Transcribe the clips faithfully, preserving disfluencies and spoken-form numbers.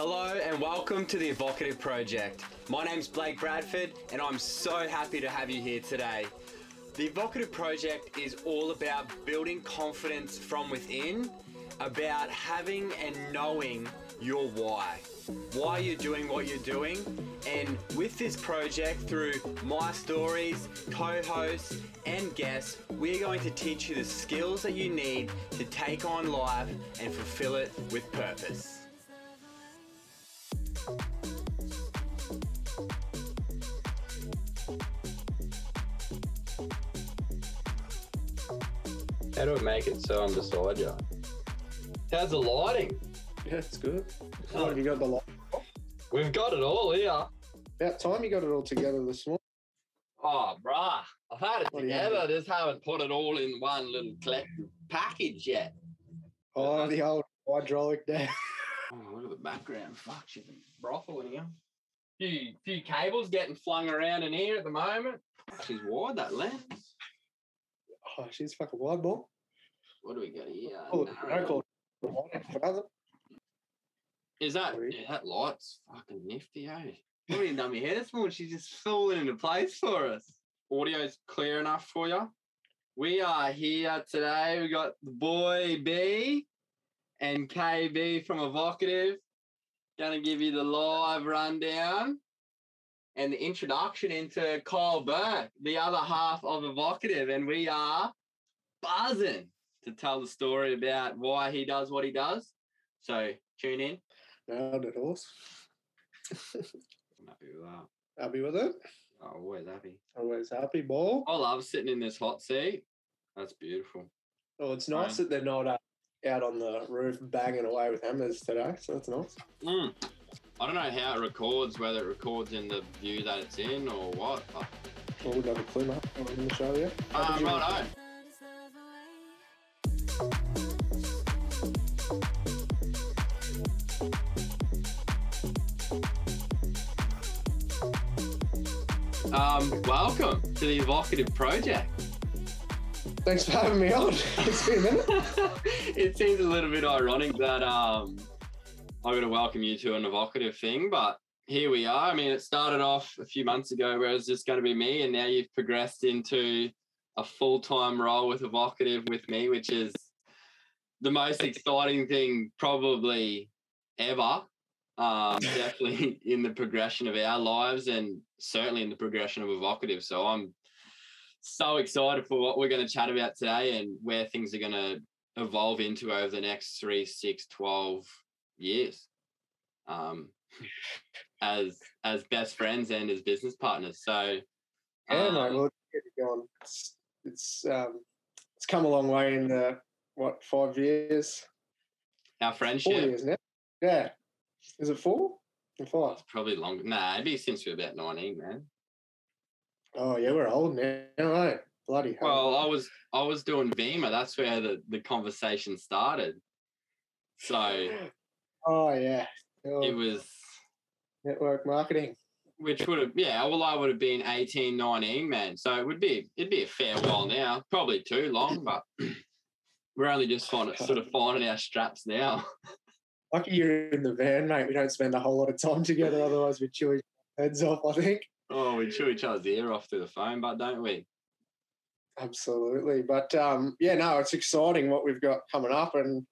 Hello and welcome to the Evocative Project. My name's Blake Bradford and I'm so happy to have you here today. The Evocative Project is all about building confidence from within, about having and knowing your why. Why you're doing what you're doing, and with this project, through my stories, co-hosts and guests, we're going to teach you the skills that you need to take on life and fulfill it with purpose. How do I make it so I'm beside you? How's the lighting? Yeah, it's good. Oh, like you got the light. We've got it all here. About time you got it all together this morning. Oh, bruh. I've had it together. Just haven't put it all in one little collective package yet. Oh, the old hydraulic there. Oh, look at the background. Fuck, she's in brothel in here. Few, few cables getting flung around in here at the moment. She's wide, that lens. Oh, she's fucking wide, boy. What do we got here? Oh, no, no. Is that, yeah, that light's fucking nifty, eh? What have you done with your hair this morning? She's just falling into place for us. Audio's clear enough for you. We are here today. We got the boy B and K B from Evocative. Going to give you the live rundown and the introduction into Kyle Burke, the other half of Evocative. And we are buzzing to tell the story about why he does what he does. So tune in. Round it all. I'm happy with that. Happy with it? Oh, always happy. Always happy, ball. I love sitting in this hot seat. That's beautiful. Well, it's nice um, that they're not uh, out on the roof banging away with hammers today, so that's nice. Mm. I don't know how it records, whether it records in the view that it's in or what. But... Well, we'll have a clue up in the show, yeah. Um, righto. Um, welcome to the Evocative Project. Thanks for having me on. It's been a minute. It seems a little bit ironic that um, I'm going to welcome you to an Evocative thing, but here we are. I mean, it started off a few months ago where it was just going to be me, and now you've progressed into a full-time role with Evocative with me, which is the most exciting thing probably ever. Um, definitely in the progression of our lives and certainly in the progression of Evocative. So I'm so excited for what we're going to chat about today and where things are going to evolve into over the next three, six, twelve years um, as as best friends and as business partners. So yeah, um, mate, we'll get it going. It's it's, um, it's come a long way in the what five years? Our friendship. Four years now. Yeah. Is it four or five? It's probably longer. Nah, it'd be since we were about nineteen, man. Oh, yeah, we're old now, right? Bloody hell. Well, I was I was doing Vima. That's where the, the conversation started. So... Oh, yeah. Oh, it was... Network marketing. Which would have... Yeah, well, I would have been eighteen, nineteen, man. So it would be... It'd be a fair while now. Probably too long, but we're only just sort of finding our straps now. Lucky you're in the van, mate. We don't spend a whole lot of time together, otherwise we'd chew each other's heads off, I think. Oh, we chew each other's ear off through the phone, but don't we? Absolutely. But, um, yeah, no, it's exciting what we've got coming up, and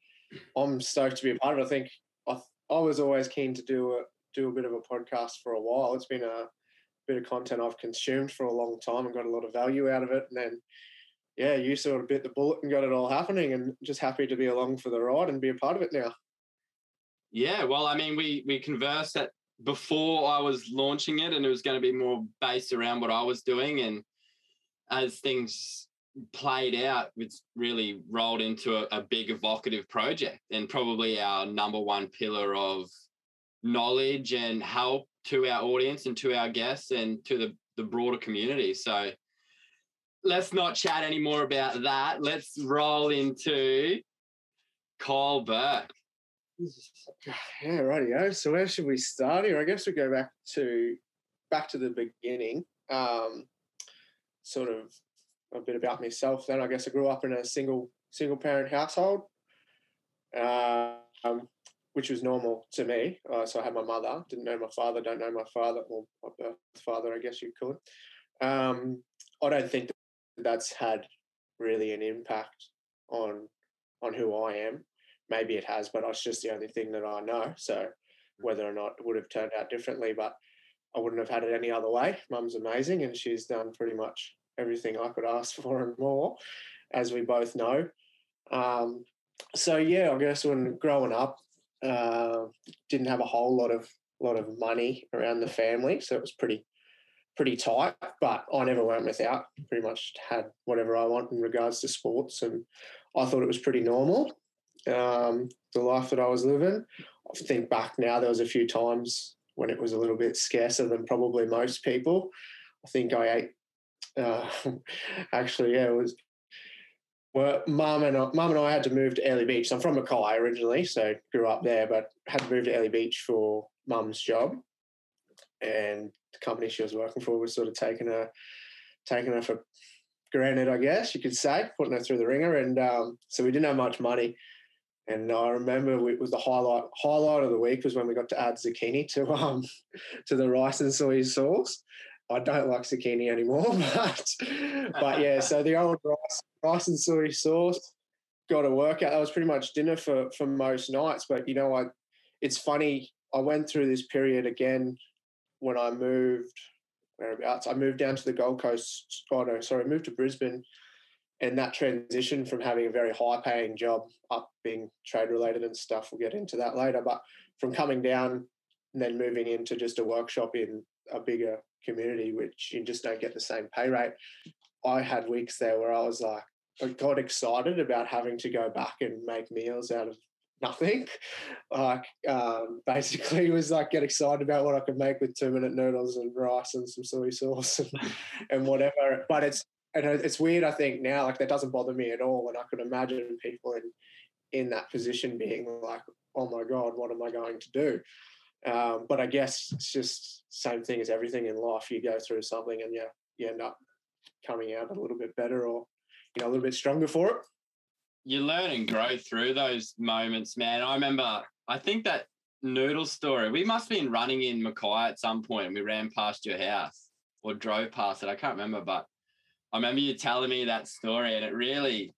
I'm stoked to be a part of it. I think I, I was always keen to do a, do a bit of a podcast for a while. It's been a bit of content I've consumed for a long time and got a lot of value out of it, and then, yeah, you sort of bit the bullet and got it all happening, and just happy to be along for the ride and be a part of it now. Yeah, well, I mean, we we conversed that before I was launching it, and it was going to be more based around what I was doing. And as things played out, it's really rolled into a, a big Evocative project, and probably our number one pillar of knowledge and help to our audience and to our guests and to the, the broader community. So let's not chat any more about that. Let's roll into Kyle Burke. Yeah, rightio. So where should we start here? I guess we go back to back to the beginning. Um, sort of a bit about myself. Then I guess I grew up in a single single parent household. Um, which was normal to me. Uh, so I had my mother, didn't know my father, don't know my father, or my birth father, I guess you could. Um, I don't think that that's had really an impact on on who I am. Maybe it has, but it's just the only thing that I know. So whether or not it would have turned out differently, but I wouldn't have had it any other way. Mum's amazing, and she's done pretty much everything I could ask for and more, as we both know. Um, so, yeah, I guess when growing up, Uh, didn't have a whole lot of lot of money around the family, so it was pretty pretty tight. But I never went without. Pretty much had whatever I want in regards to sports, and I thought it was pretty normal. Um, the life that I was living. I think back now, there was a few times when it was a little bit scarcer than probably most people. I think I ate. Uh, actually, yeah, it was. Well, mum and, mum and I had to move to Airlie Beach. So I'm from Mackay originally, so grew up there, but had to move to Airlie Beach for mum's job. And the company she was working for was sort of taking her, taking her for granted, I guess you could say, putting her through the ringer. And um, so we didn't have much money. And I remember we, it was the highlight highlight of the week was when we got to add zucchini to um to the rice and soy sauce. I don't like zucchini anymore, but but yeah, so the old rice, rice and soy sauce got a workout. That was pretty much dinner for, for most nights. But, you know, I it's funny. I went through this period again when I moved, whereabouts, I moved down to the Gold Coast. Oh, no, sorry, moved to Brisbane. And that transition from having a very high-paying job up being trade-related and stuff, we'll get into that later, but from coming down and then moving into just a workshop in a bigger community, which you just don't get the same pay rate. I had weeks there where I was like, I got excited about having to go back and make meals out of nothing. Like, um, basically, it was like, get excited about what I could make with two minute noodles and rice and some soy sauce and, and whatever. But it's and it's weird, I think, now, like, that doesn't bother me at all. And I could imagine people in, in that position being like, oh my God, what am I going to do? Um, but I guess it's just same thing as everything in life. You go through something and you, you end up coming out a little bit better or, you know, a little bit stronger for it. You learn and grow through those moments, man. I remember, I think that noodle story, we must have been running in Mackay at some point and we ran past your house or drove past it. I can't remember, but I remember you telling me that story and it really,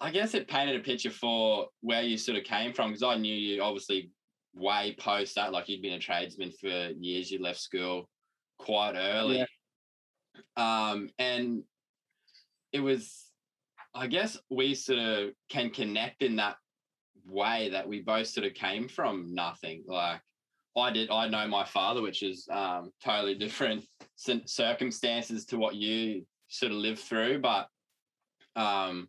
I guess it painted a picture for where you sort of came from, because I knew you obviously way post that, like you'd been a tradesman for years, you left school quite early. Yeah. Um, and it was, I guess we sort of can connect in that way that we both sort of came from nothing. Like I did, I know my father, which is um, totally different circumstances to what you sort of lived through. But um,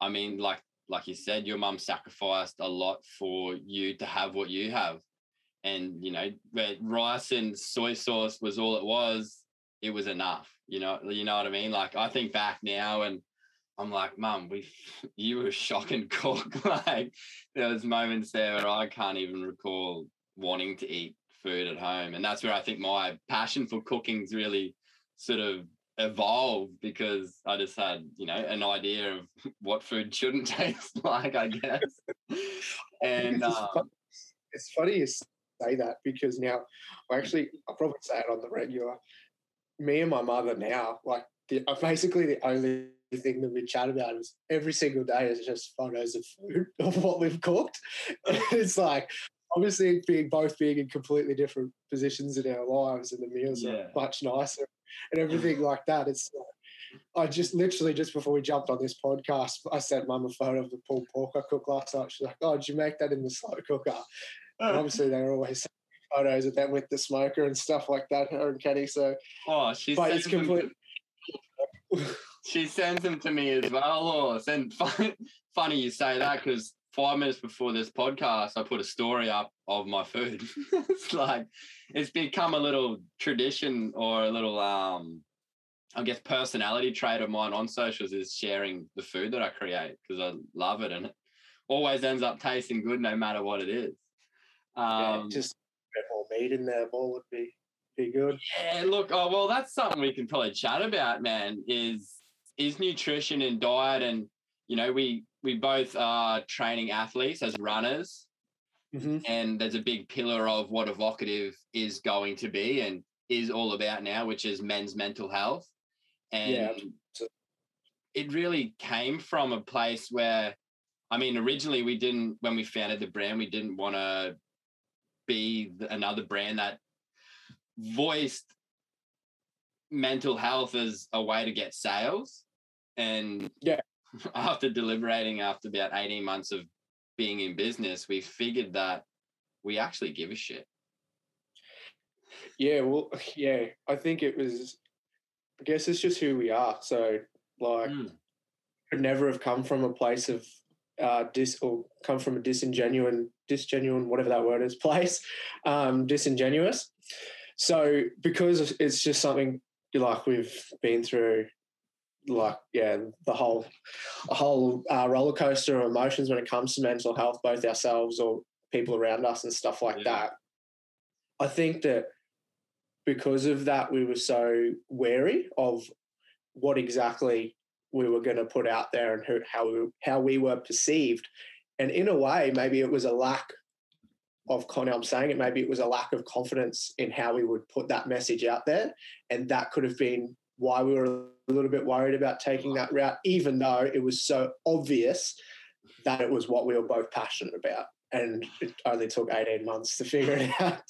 I mean, like, Like you said, your mum sacrificed a lot for you to have what you have. And, you know, where rice and soy sauce was all it was, it was enough. You know, you know what I mean? Like, I think back now and I'm like, Mum, we, you were a shocking cook. Like, there was moments there where I can't even recall wanting to eat food at home. And that's where I think my passion for cooking's really sort of evolved, because I just had, you know, an idea of what food shouldn't taste like, I guess. And it's, um, funny. It's funny you say that, because now I actually, I probably say it on the regular, me and my mother now, like the, basically the only thing that we chat about is every single day is just photos of food, of what we've cooked. It's like, obviously being both being in completely different positions in our lives and the meals yeah. are much nicer and everything like that. It's like, I just literally just before we jumped on this podcast, I sent Mum a photo of the pulled pork I cooked last night. She's like, oh, did you make that in the slow cooker? And obviously they were always photos of them with the smoker and stuff like that, her and Kenny. So oh, she but it's complete. She sends them to me as well. Oh, and funny, funny you say that, because five minutes before this podcast, I put a story up of my food. It's like, it's become a little tradition or a little, um, I guess, personality trait of mine on socials is sharing the food that I create, because I love it and it always ends up tasting good no matter what it is. Um, yeah, just a bit more meat in there, ball would be, be good. Yeah, look, oh, well, that's something we can probably chat about, man, is, is nutrition and diet. And, you know, we, We both are training athletes as runners. Mm-hmm. And there's a big pillar of what Evocative is going to be and is all about now, which is men's mental health. And yeah. It really came from a place where, I mean, originally we didn't, when we founded the brand, we didn't want to be another brand that voiced mental health as a way to get sales. And yeah, after deliberating after about eighteen months of being in business, we figured that we actually give a shit. Yeah, well, yeah, I think it was, I guess it's just who we are. So, like, mm. could never have come from a place of uh, dis or come from a disingenuine, disgenuine, whatever that word is, place, um, disingenuous. So, because it's just something like we've been through, like, yeah, the whole, a whole uh, roller coaster of emotions when it comes to mental health, both ourselves or people around us and stuff like yeah. that. I think that because of that, we were so wary of what exactly we were going to put out there and who, how, we, how we were perceived. And in a way, maybe it was a lack of, I'm saying it, maybe it was a lack of confidence in how we would put that message out there. And that could have been why we were a little bit worried about taking that route, even though it was so obvious that it was what we were both passionate about. And it only took eighteen months to figure it out.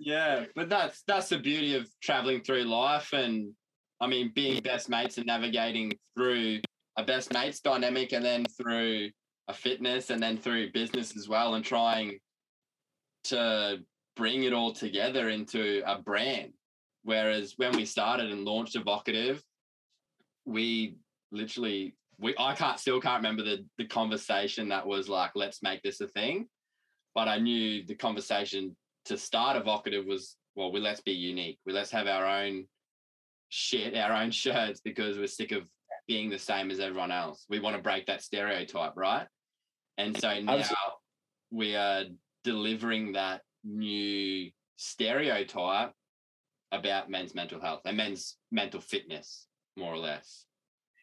Yeah, but that's that's the beauty of travelling through life and, I mean, being best mates and navigating through a best mates dynamic and then through a fitness and then through business as well, and trying to bring it all together into a brand. Whereas when we started and launched Evocative, we literally... We, I can't still can't remember the, the conversation that was like, let's make this a thing. But I knew the conversation to start Evocative was, well, we let's be unique. We let's have our own shit, our own shirts, because we're sick of being the same as everyone else. We want to break that stereotype, right? And so now Absolutely. we are delivering that new stereotype about men's mental health and men's mental fitness, more or less.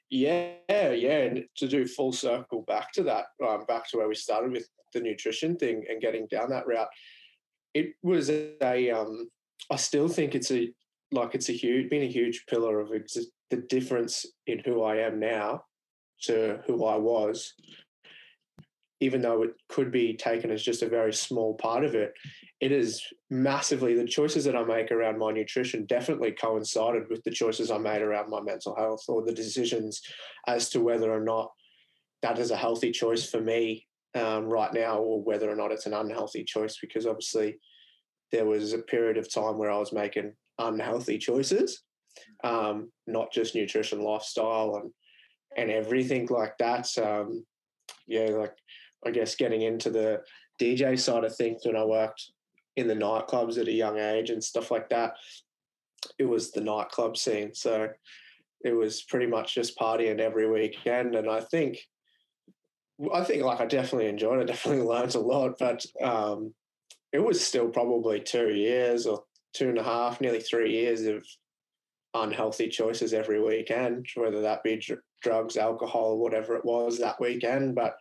Yeah, yeah, and to do full circle back to that, um, back to where we started with the nutrition thing and getting down that route, it was a, um, I still think it's a, like it's a huge, been a huge pillar of ex- the difference in who I am now to who I was, even though it could be taken as just a very small part of it. It is massively, the choices that I make around my nutrition definitely coincided with the choices I made around my mental health, or the decisions as to whether or not that is a healthy choice for me um, right now, or whether or not it's an unhealthy choice, because obviously there was a period of time where I was making unhealthy choices, um, not just nutrition, lifestyle and, and everything like that. Um, yeah, like, I guess getting into the D J side of things when I worked in the nightclubs at a young age and stuff like that, it was the nightclub scene. So it was pretty much just partying every weekend. And I think, I think like I definitely enjoyed it, I definitely learned a lot, but um, it was still probably two years or two and a half, nearly three years of unhealthy choices every weekend, whether that be dr- drugs, alcohol, whatever it was that weekend. But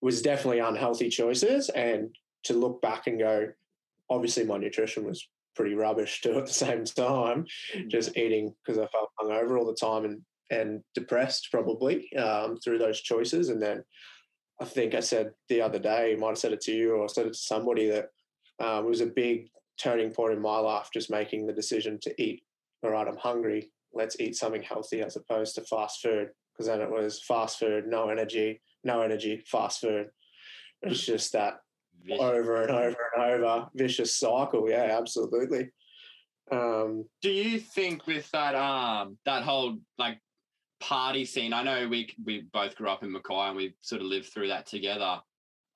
was definitely unhealthy choices, and to look back and go, obviously my nutrition was pretty rubbish too at the same time, mm-hmm. just eating because I felt hungover all the time and and depressed probably um, through those choices. And then I think I said the other day, might have said it to you or said it to somebody, that uh, it was a big turning point in my life, just making the decision to eat, all right, I'm hungry, let's eat something healthy as opposed to fast food, because then it was fast food, no energy, no energy, fast food. It's just that vicious. over and over and over, vicious cycle. Yeah, absolutely. Um, Do you think with that um, that whole like party scene, I know we we both grew up in Mackay and we sort of lived through that together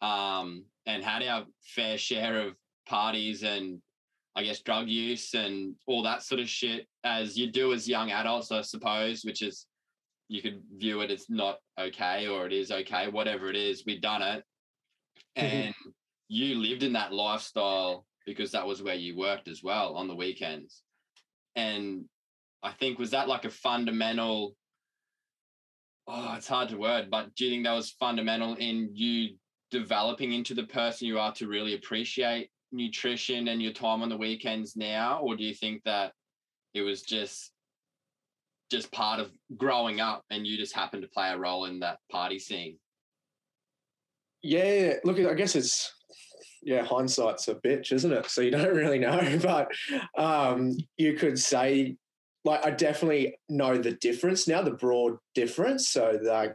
um, and had our fair share of parties and I guess drug use and all that sort of shit, as you do as young adults, I suppose, which is, you could view it as not okay or it is okay, whatever it is, we've done it. And you lived in that lifestyle because that was where you worked as well on the weekends. And I think, was that like a fundamental, oh, it's hard to word, but do you think that was fundamental in you developing into the person you are to really appreciate nutrition and your time on the weekends now? Or do you think that it was just just part of growing up and you just happened to play a role in that party scene? Yeah, look, I guess it's, yeah, hindsight's a bitch, isn't it? So you don't really know, but um, you could say, like, I definitely know the difference now, the broad difference. So the,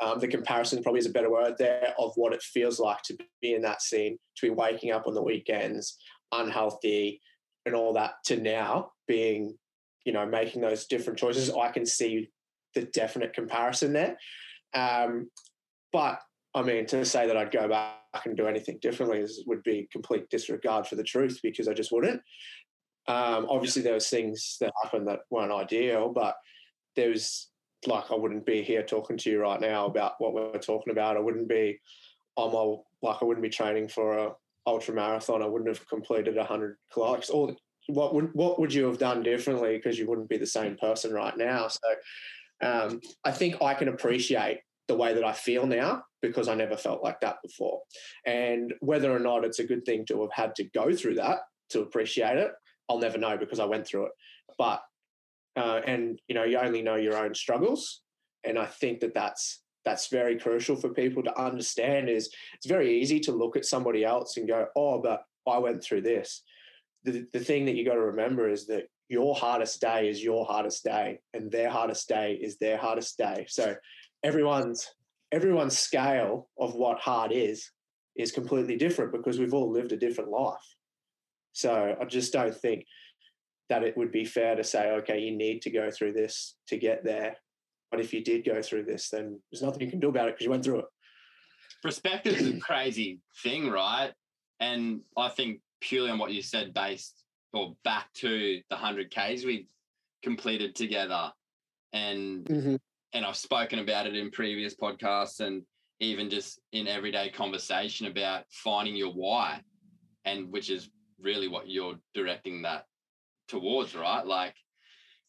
um, the comparison probably is a better word there, of what it feels like to be in that scene, to be waking up on the weekends, unhealthy and all that, to now being, you know, making those different choices. I can see the definite comparison there. Um, but, I mean, to say that I'd go back and do anything differently is, would be complete disregard for the truth, because I just wouldn't. Um, obviously, there was things that happened that weren't ideal, but there was, like, I wouldn't be here talking to you right now about what we're talking about. I wouldn't be on my, like, I wouldn't be training for a ultra marathon. I wouldn't have completed one hundred kilos. All, what would what would you have done differently? Because you wouldn't be the same person right now. So um, I think I can appreciate the way that I feel now, because I never felt like that before. And whether or not it's a good thing to have had to go through that to appreciate it, I'll never know, because I went through it. But, uh, and, you know, you only know your own struggles. And I think that that's, that's very crucial for people to understand, is it's very easy to look at somebody else and go, oh, but I went through this. The, the thing that you got to remember is that your hardest day is your hardest day, and their hardest day is their hardest day. So everyone's, everyone's scale of what hard is, is completely different, because we've all lived a different life. So I just don't think that it would be fair to say, okay, you need to go through this to get there. But if you did go through this, then there's nothing you can do about it because you went through it. Perspective is a crazy thing, right? And I think purely on what you said, based or back to the one hundred Ks we completed together, and mm-hmm. and I've spoken about it in previous podcasts and even just in everyday conversation about finding your why, and which is really what you're directing that towards, right? Like,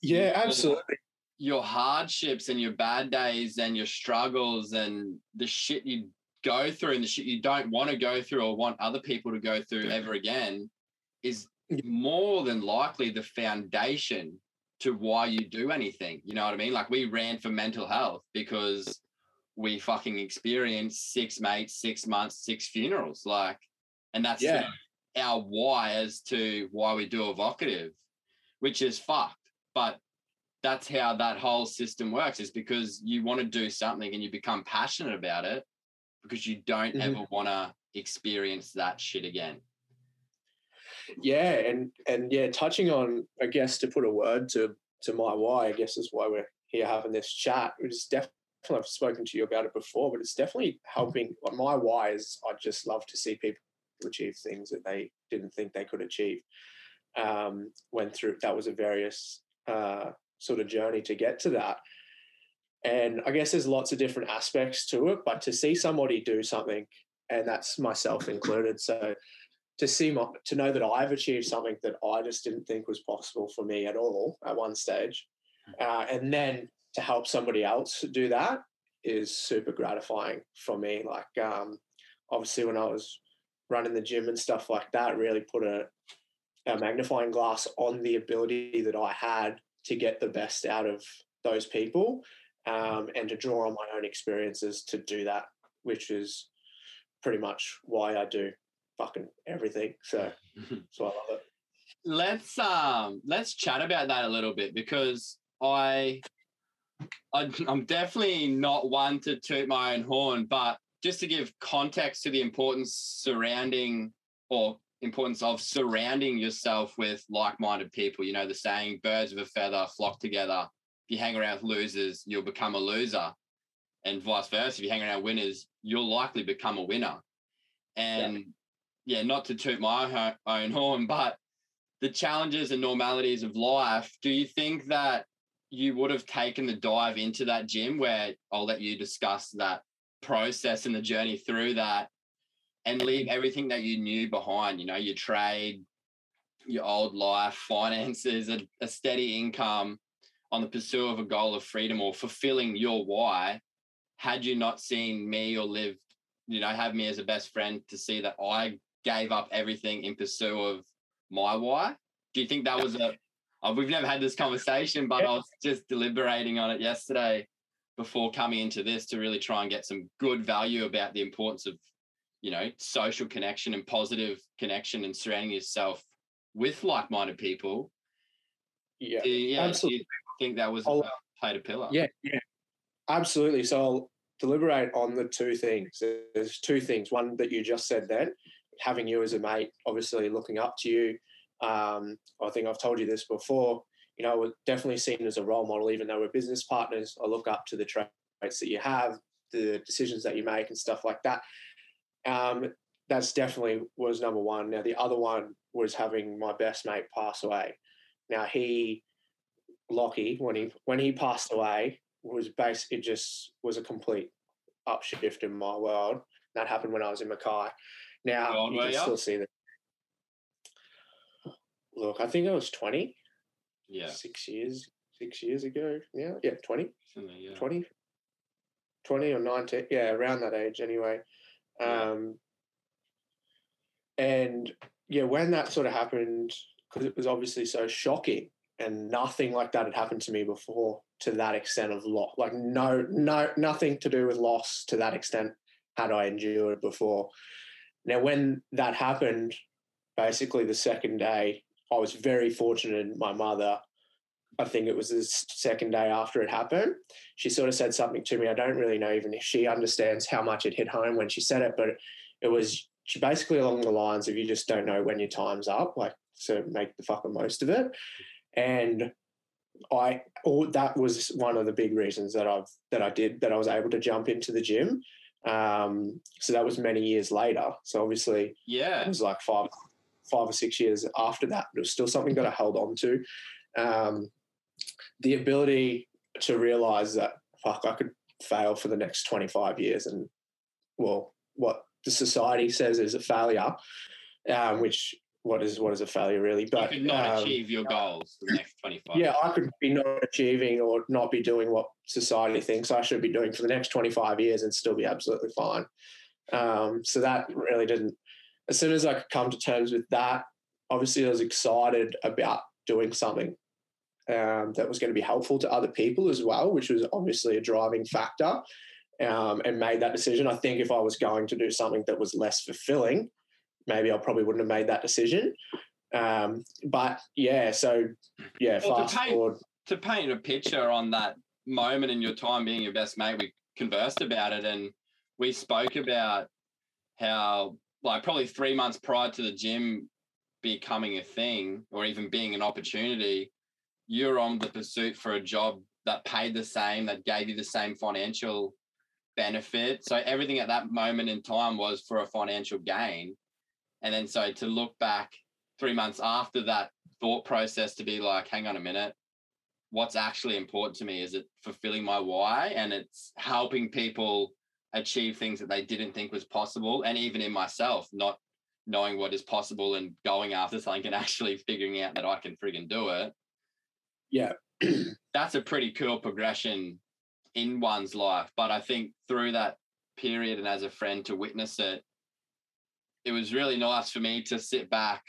yeah, your, absolutely. Your hardships and your bad days and your struggles and the shit you go through and the shit you don't want to go through or want other people to go through ever again is more than likely the foundation to why you do anything. You know what I mean? Like, we ran for mental health because we fucking experienced six mates, six months, six funerals. Like, and that's yeah. our why as to why we do Evocative, which is fucked. But that's how that whole system works, is because you want to do something and you become passionate about it because you don't mm-hmm. ever want to experience that shit again. Yeah, and and yeah, touching on, I guess, to put a word to to my why, I guess is why we're here having this chat. It's definitely, I've spoken to you about it before, but it's definitely helping. My why is I just love to see people achieve things that they didn't think they could achieve. Um, went through, that was a various uh, sort of journey to get to that. And I guess there's lots of different aspects to it, but to see somebody do something, and that's myself included, so to see my, to know that I've achieved something that I just didn't think was possible for me at all at one stage, uh, and then to help somebody else do that is super gratifying for me. Like, um, obviously when I was running the gym and stuff like that, really put a, a magnifying glass on the ability that I had to get the best out of those people, um, and to draw on my own experiences to do that, which is pretty much why I do fucking everything. So, so I love it. Let's um let's chat about that a little bit, because I, I I'm definitely not one to toot my own horn, but just to give context to the importance surrounding or importance of surrounding yourself with like-minded people. You know the saying, birds of a feather flock together. If you hang around with losers, you'll become a loser, and vice versa. If you hang around winners, you'll likely become a winner. And yeah. Yeah, not to toot my own horn, but the challenges and normalities of life, do you think that you would have taken the dive into that gym, where I'll let you discuss that process and the journey through that, and leave everything that you knew behind, you know, your trade, your old life, finances, a, a steady income on the pursuit of a goal of freedom or fulfilling your why, had you not seen me or lived you know, have me as a best friend to see that I gave up everything in pursuit of my why. Do you think that was a, oh, we've never had this conversation, but yeah. I was just deliberating on it yesterday before coming into this to really try and get some good value about the importance of, you know, social connection and positive connection and surrounding yourself with like-minded people. Yeah, do you, yeah, absolutely. Do you think that was uh, played a pillar? Yeah, yeah, absolutely. So I'll deliberate on the two things. There's two things. One that you just said then, having you as a mate, obviously looking up to you. Um, I think I've told you this before, you know, we're definitely seen as a role model, even though we're business partners. I look up to the traits that you have, the decisions that you make and stuff like that. Um, that's definitely was number one. Now, the other one was having my best mate pass away. Now, he, Lockie, when he when he passed away, was basically just was a complete upshift in my world. That happened when I was in Mackay. Now, well, you can still up. see that. Look, I think I was twenty. Yeah. Six years, six years ago. Yeah, yeah, twenty. Yeah. twenty. twenty or nineteen. Yeah, around that age anyway. Um, yeah. And, yeah, when that sort of happened, because it was obviously so shocking and nothing like that had happened to me before to that extent of loss. Like no, no, nothing to do with loss to that extent had I endured before. Now, when that happened, basically the second day, I was very fortunate. My mother, I think it was the second day after it happened, she sort of said something to me. I don't really know even if she understands how much it hit home when she said it, but it was basically along the lines of you just don't know when your time's up, like so make the fucking most of it. And I, all, that was one of the big reasons that I've that I did, that I was able to jump into the gym. Um, so that was many years later. So obviously, yeah, it was like five, five or six years after that. But it was still something that I held on to. Um, the ability to realize that fuck, I could fail for the next twenty-five years, and well, what the society says is a failure, um, which. What is what is a failure really? But you could not um, achieve your goals for the next twenty-five. Yeah, years. I could be not achieving or not be doing what society thinks I should be doing for the next twenty-five years and still be absolutely fine. Um, so that really didn't. As soon as I could come to terms with that, obviously I was excited about doing something um, that was going to be helpful to other people as well, which was obviously a driving factor, um, and made that decision. I think if I was going to do something that was less fulfilling, maybe I probably wouldn't have made that decision. Um, but, yeah, so, yeah, well, fast to paint, forward. To paint a picture on that moment in your time being your best mate, we conversed about it and we spoke about how, like, probably three months prior to the gym becoming a thing or even being an opportunity, you're on the pursuit for a job that paid the same, that gave you the same financial benefit. So everything at that moment in time was for a financial gain. And then so to look back three months after that thought process to be like, hang on a minute, what's actually important to me? Is it fulfilling my why? And it's helping people achieve things that they didn't think was possible. And even in myself, not knowing what is possible and going after something and actually figuring out that I can frigging do it. Yeah. That's a pretty cool progression in one's life. But I think through that period and as a friend to witness it, it was really nice for me to sit back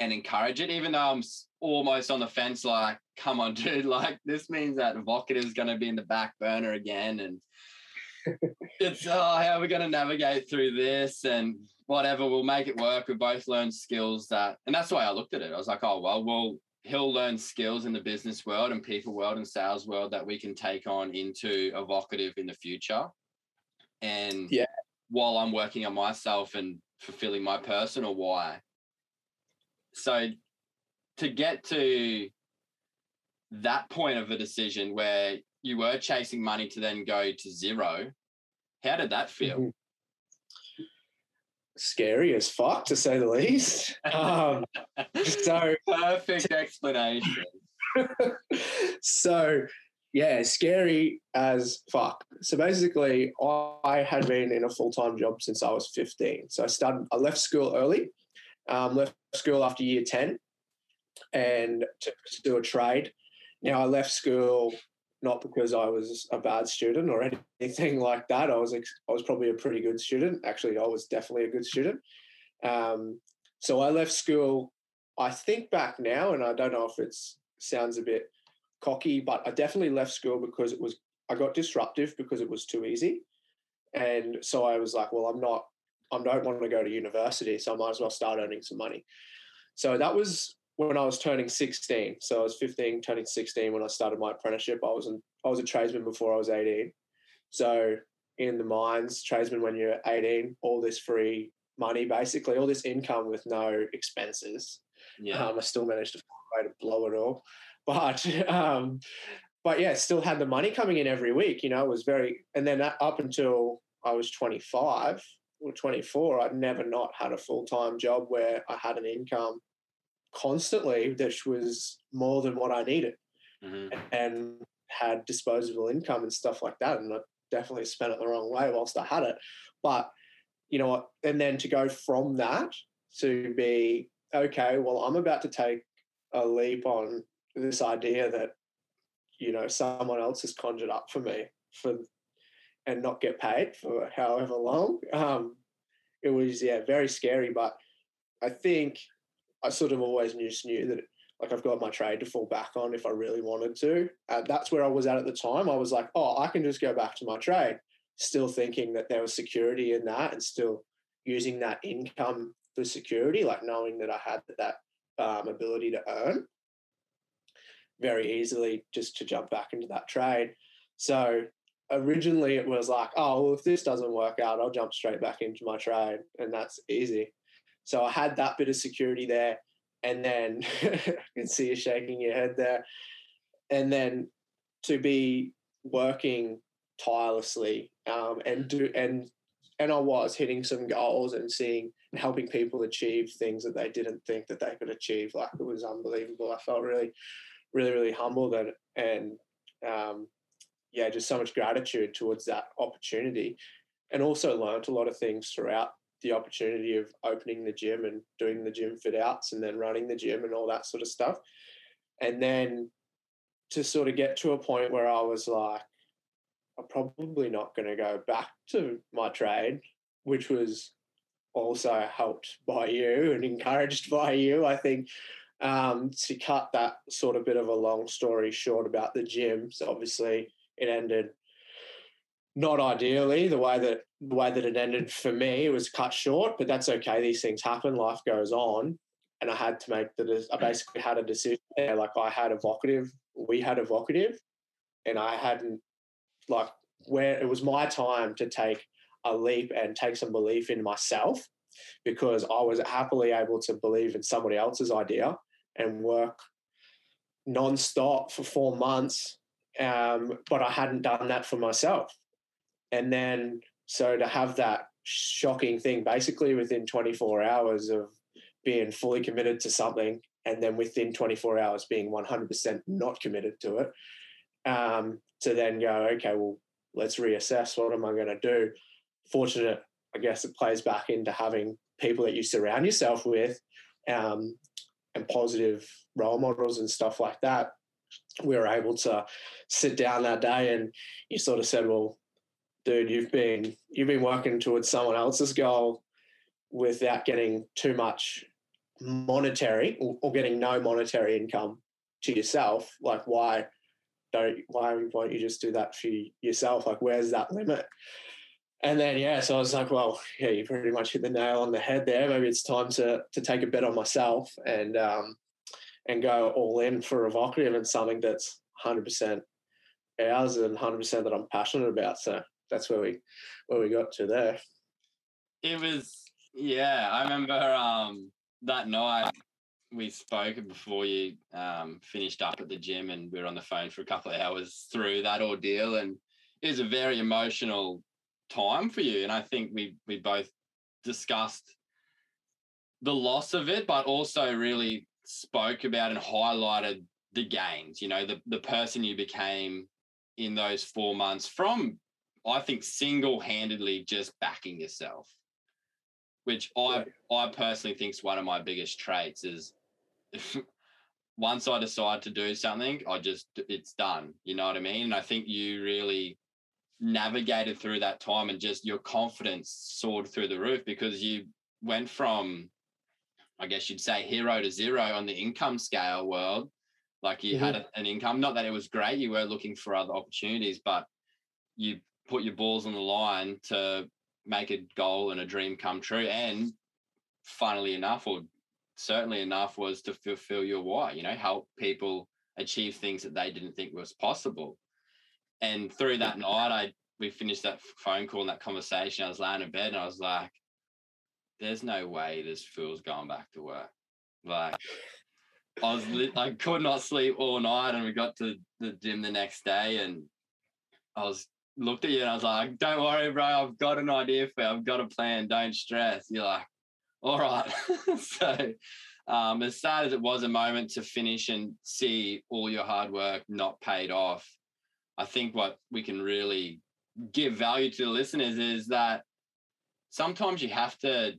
and encourage it, even though I'm almost on the fence, like, come on, dude, like this means that Evocative is going to be in the back burner again. And it's, oh, how are we going to navigate through this and whatever, we'll make it work. We both learned skills that, and that's the way I looked at it. I was like, oh, well, well, he'll learn skills in the business world and people world and sales world that we can take on into Evocative in the future. And yeah, while I'm working on myself and fulfilling my personal why. So to get to that point of a decision where you were chasing money to then go to zero, how did that feel? Mm-hmm. Scary as fuck, to say the least. Um, so perfect explanation. So yeah, scary as fuck. So basically, I had been in a full-time job since I was fifteen. So I started. I left school early, um, left school after year ten, and to do a trade. Now I left school not because I was a bad student or anything like that. I was I was probably a pretty good student. Actually, I was definitely a good student. Um, so I left school. I think back now, and I don't know if it sounds a bit cocky, but I definitely left school because it was I got disruptive because it was too easy. And so I was like, well, I'm not, I don't want to go to university, so I might as well start earning some money. So that was when I was turning sixteen. So I was fifteen, turning sixteen when I started my apprenticeship. I was an, I was a tradesman before I was eighteen. So in the mines, tradesman when you're eighteen, all this free money, basically, all this income with no expenses. Yeah. Um, I still managed to find a way to blow it all. But um, but yeah, still had the money coming in every week. You know, it was very, and then up until I was twenty-five, or twenty-four, I'd never not had a full-time job where I had an income constantly that was more than what I needed, mm-hmm. and had disposable income and stuff like that. And I definitely spent it the wrong way whilst I had it. But, you know, and then to go from that to be, okay, well, I'm about to take a leap on this idea that, you know, someone else has conjured up for me for and not get paid for however long. Um, it was, yeah, very scary. But I think I sort of always knew, knew that, like, I've got my trade to fall back on if I really wanted to. Uh, that's where I was at at the time. I was like, oh, I can just go back to my trade, still thinking that there was security in that and still using that income for security, like knowing that I had that um, ability to earn very easily just to jump back into that trade. So originally it was like, oh, well, if this doesn't work out, I'll jump straight back into my trade and that's easy. So I had that bit of security there, and then I can see you shaking your head there. And then to be working tirelessly um, and do and and I was hitting some goals and seeing and helping people achieve things that they didn't think that they could achieve. Like, it was unbelievable. I felt really, really, really humbled and and um yeah, just so much gratitude towards that opportunity, and also learned a lot of things throughout the opportunity of opening the gym and doing the gym fit outs and then running the gym and all that sort of stuff. And then to sort of get to a point where I was like, I'm probably not going to go back to my trade, which was also helped by you and encouraged by you, I think. Um, to cut that sort of bit of a long story short about the gym, so obviously it ended not ideally the way that the way that it ended for me. It was cut short, but that's okay. These things happen. Life goes on, and I had to make the. I basically had a decision there. Like, I had Evocative, we had Evocative, and I hadn't like where it was my time to take a leap and take some belief in myself, because I was happily able to believe in somebody else's idea and work nonstop for four months. Um, but I hadn't done that for myself. And then, so to have that shocking thing, basically within twenty-four hours of being fully committed to something, and then within twenty-four hours being one hundred percent not committed to it, um, to then go, okay, well, let's reassess. What am I going to do? Fortunate, I guess, it plays back into having people that you surround yourself with, um, and positive role models and stuff like that. We were able to sit down that day, and you sort of said, well, dude, you've been you've been working towards someone else's goal without getting too much monetary or, or getting no monetary income to yourself. Like, why don't why won't you just do that for yourself? Like, where's that limit? And then, yeah, so I was like, well, yeah, you pretty much hit the nail on the head there. Maybe it's time to to take a bet on myself and um, and go all in for Evocative and something that's one hundred percent ours and one hundred percent that I'm passionate about. So that's where we where we got to there. It was, yeah, I remember um, that night we spoke before you um, finished up at the gym, and we were on the phone for a couple of hours through that ordeal, and it was a very emotional time for you, and I think we we both discussed the loss of it, but also really spoke about and highlighted the gains, you know, the the person you became in those four months, from, I think, single-handedly just backing yourself, which I yeah. I personally think is one of my biggest traits is once I decide to do something, I just, it's done. You know what I mean? And I think you really navigated through that time and just your confidence soared through the roof because you went from, I guess you'd say, hero to zero on the income scale world. Like you mm-hmm. had an income, not that it was great, you were looking for other opportunities, but you put your balls on the line to make a goal and a dream come true. And funnily enough, or certainly enough, was to fulfill your why, you know, help people achieve things that they didn't think was possible. And through that night, I we finished that phone call and that conversation. I was laying in bed and I was like, there's no way this fool's going back to work. Like, I was lit, I could not sleep all night, and we got to the gym the next day and I was looked at you and I was like, don't worry, bro, I've got an idea for you. I've got a plan. Don't stress. You're like, all right. So um, as sad as it was a moment to finish and see all your hard work not paid off, I think what we can really give value to the listeners is that sometimes you have to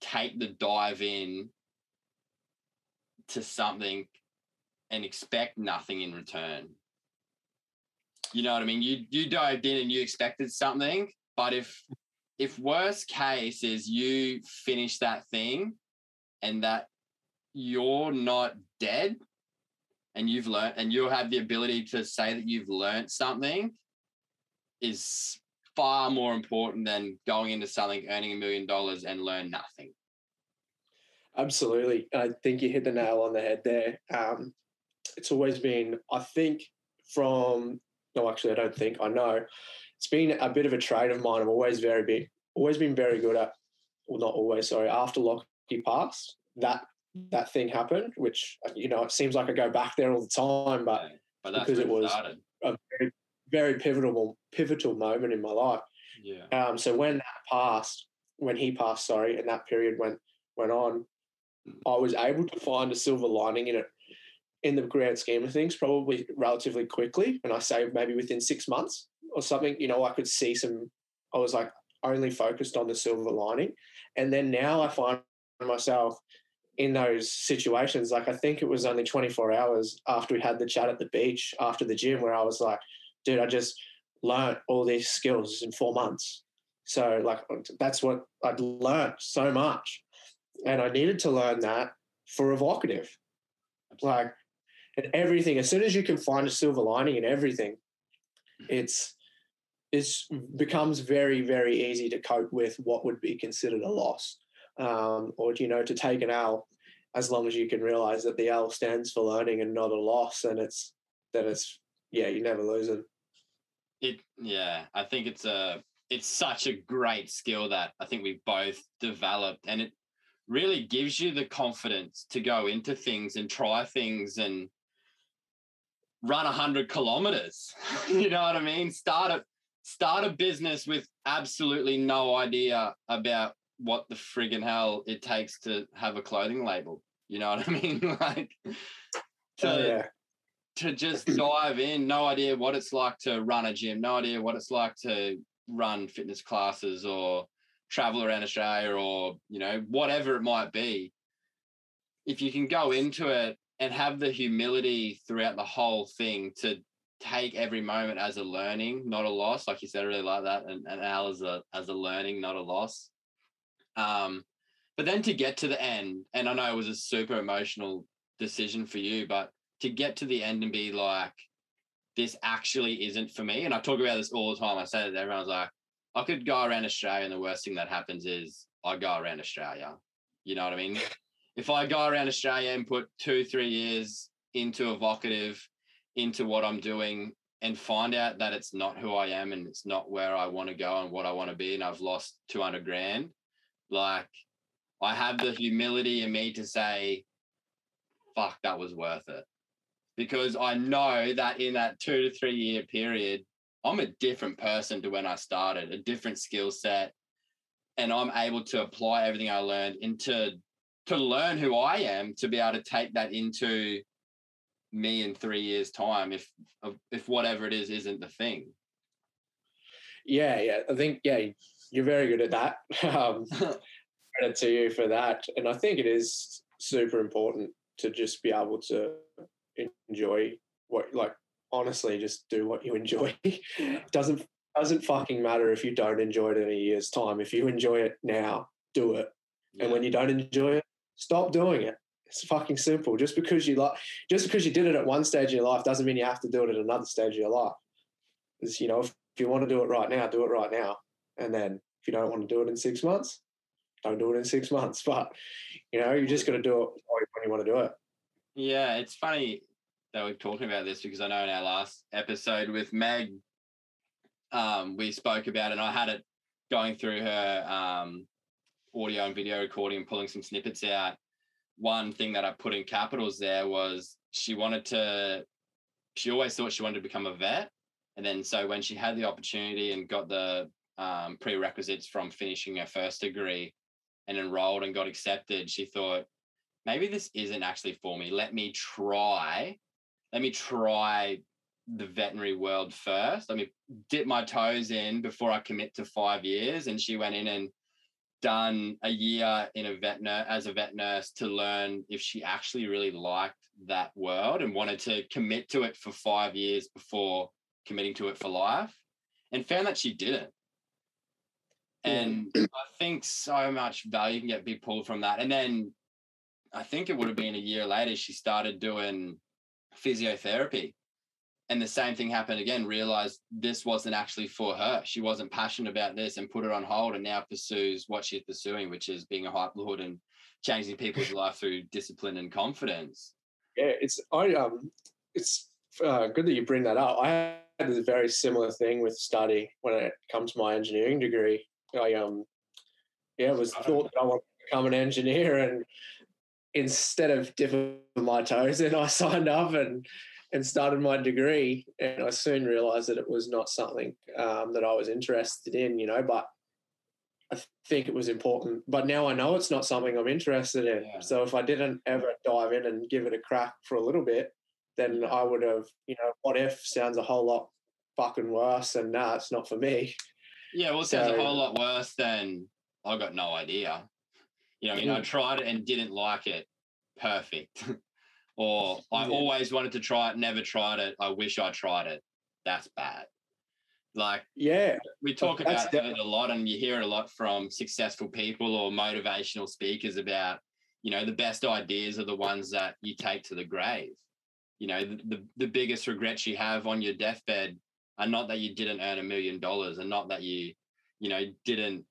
take the dive in to something and expect nothing in return. You know what I mean? You you dived in and you expected something, but if if worst case is you finish that thing and that you're not dead and you've learned and you'll have the ability to say that you've learned something is far more important than going into something, earning a million dollars and learn nothing. Absolutely. I think you hit the nail on the head there. Um, it's always been, I think from, no, actually I don't think, I know. It's been a bit of a trait of mine. I've always very big, always been very good at, well, not always, sorry, after Lockie passed, that that thing happened, which, you know, it seems like I go back there all the time, but, yeah, but that's because it was started. a very, very pivotal, pivotal moment in my life. Yeah. Um, so when that passed, when he passed, sorry, and that period went, went on, I was able to find a silver lining in it, in the grand scheme of things, probably relatively quickly. And I say maybe within six months or something, you know, I could see some, I was like only focused on the silver lining. And then now I find myself in those situations, like I think it was only twenty-four hours after we had the chat at the beach, after the gym, where I was like, dude, I just learned all these skills in four months. So like, that's what I'd learned so much. And I needed to learn that for Evocative. Like, and everything, as soon as you can find a silver lining in everything, it's it's becomes very, very easy to cope with what would be considered a loss, um, or, you know, to take an L, as long as you can realize that the L stands for learning and not a loss, and it's that it's, yeah, you never lose it. It, yeah, I think it's a, it's such a great skill that I think we've both developed, and it really gives you the confidence to go into things and try things and run one hundred kilometers. You know what I mean? Start a, start a business with absolutely no idea about what the friggin' hell it takes to have a clothing label. You know what I mean? Like to, oh, yeah. to just dive in, no idea what it's like to run a gym, no idea what it's like to run fitness classes or travel around Australia or, you know, whatever it might be. If you can go into it and have the humility throughout the whole thing to take every moment as a learning, not a loss, like you said, I really like that, and, and Al as a, as a learning, not a loss. Um, but then to get to the end, and I know it was a super emotional decision for you, but to get to the end and be like, this actually isn't for me. And I talk about this all the time. I say that everyone's like, I could go around Australia and the worst thing that happens is I go around Australia. You know what I mean? If I go around Australia and put two, three years into Evocative, into what I'm doing, and find out that it's not who I am and it's not where I want to go and what I want to be, and I've lost two hundred grand, like I have the humility in me to say, fuck, that was worth it. Because I know that in that two to three year period, I'm a different person to when I started, a different skill set, and I'm able to apply everything I learned into to learn who I am, to be able to take that into me in three years' time if if whatever it is isn't the thing. Yeah, yeah. I think, yeah, you're very good at that. Um, credit to you for that. And I think it is super important to just be able to enjoy what, like, honestly, just do what you enjoy. doesn't doesn't fucking matter if you don't enjoy it in a year's time. If you enjoy it now, do it. Yeah. And when you don't enjoy it, stop doing it. It's fucking simple. Just because you like, just because you did it at one stage of your life doesn't mean you have to do it at another stage of your life. Because, you know, if you want to do it right now, do it right now. And then if you don't want to do it in six months, don't do it in six months. But, you know, you just got to do it when you want to do it. Yeah, it's funny that we're talking about this because I know in our last episode with Meg, um, we spoke about it and I had it going through her um, audio and video recording and pulling some snippets out. One thing that I put in capitals there was she wanted to, she always thought she wanted to become a vet. And then so when she had the opportunity and got the um, prerequisites from finishing her first degree and enrolled and got accepted, she thought, maybe this isn't actually for me. Let me try. Let me try the veterinary world first. Let me dip my toes in before I commit to five years. And she went in and done a year in a vet nurse, as a vet nurse, to learn if she actually really liked that world and wanted to commit to it for five years before committing to it for life, and found that she didn't. And I think so much value can get big pulled from that. And then I think it would have been a year later, she started doing physiotherapy. And the same thing happened again, realized this wasn't actually for her. She wasn't passionate about this and put it on hold and now pursues what she's pursuing, which is being a hypelord and changing people's life through discipline and confidence. Yeah, it's I um, it's uh, good that you bring that up. I had a very similar thing with study when it comes to my engineering degree. I um, yeah, was thought that I wanted to become an engineer, and instead of dipping my toes in, I signed up and and started my degree, and I soon realised that it was not something um, that I was interested in, you know, but I th- think it was important. But now I know it's not something I'm interested in. Yeah. So if I didn't ever dive in and give it a crack for a little bit, then I would have, you know, what if sounds a whole lot fucking worse and nah, it's not for me. Yeah, well, it sounds so, a whole lot worse than I got no idea. You know, I mean, yeah. I tried it and didn't like it. Perfect. Or I yeah. always wanted to try it, never tried it. I wish I tried it. That's bad. Like, yeah, we talk That's about def- it a lot, and you hear it a lot from successful people or motivational speakers about, you know, the best ideas are the ones that you take to the grave. You know, the, the, the biggest regrets you have on your deathbed are not that you didn't earn a million dollars and not that you, you know, didn't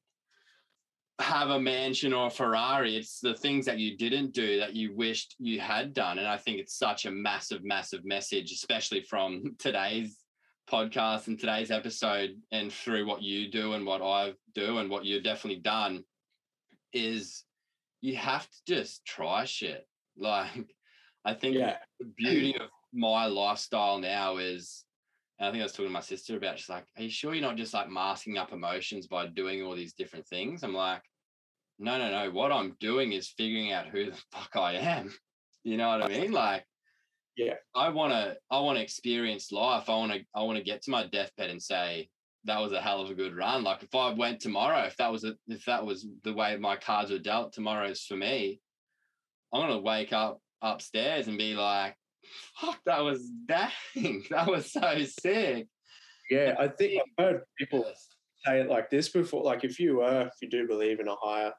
have a mansion or a Ferrari. It's the things that you didn't do that you wished you had done. And I think it's such a massive, massive message, especially from today's podcast and today's episode, and through what you do and what I do and what you've definitely done, is you have to just try shit. Like, I think yeah. the beauty of my lifestyle now is, and I think I was talking to my sister about it, she's like, are you sure you're not just like masking up emotions by doing all these different things? I'm like, no, no, no. What I'm doing is figuring out who the fuck I am. You know what I mean? Like, yeah, I want to, I want to experience life. I want to, I want to get to my deathbed and say, that was a hell of a good run. Like, if I went tomorrow, if that was, a, if that was the way my cards were dealt, tomorrow's for me. I'm going to wake up upstairs and be like, fuck, that was dang. That was so sick. Yeah, I think I've heard people say it like this before. Like, if you were, if you do believe in a higher,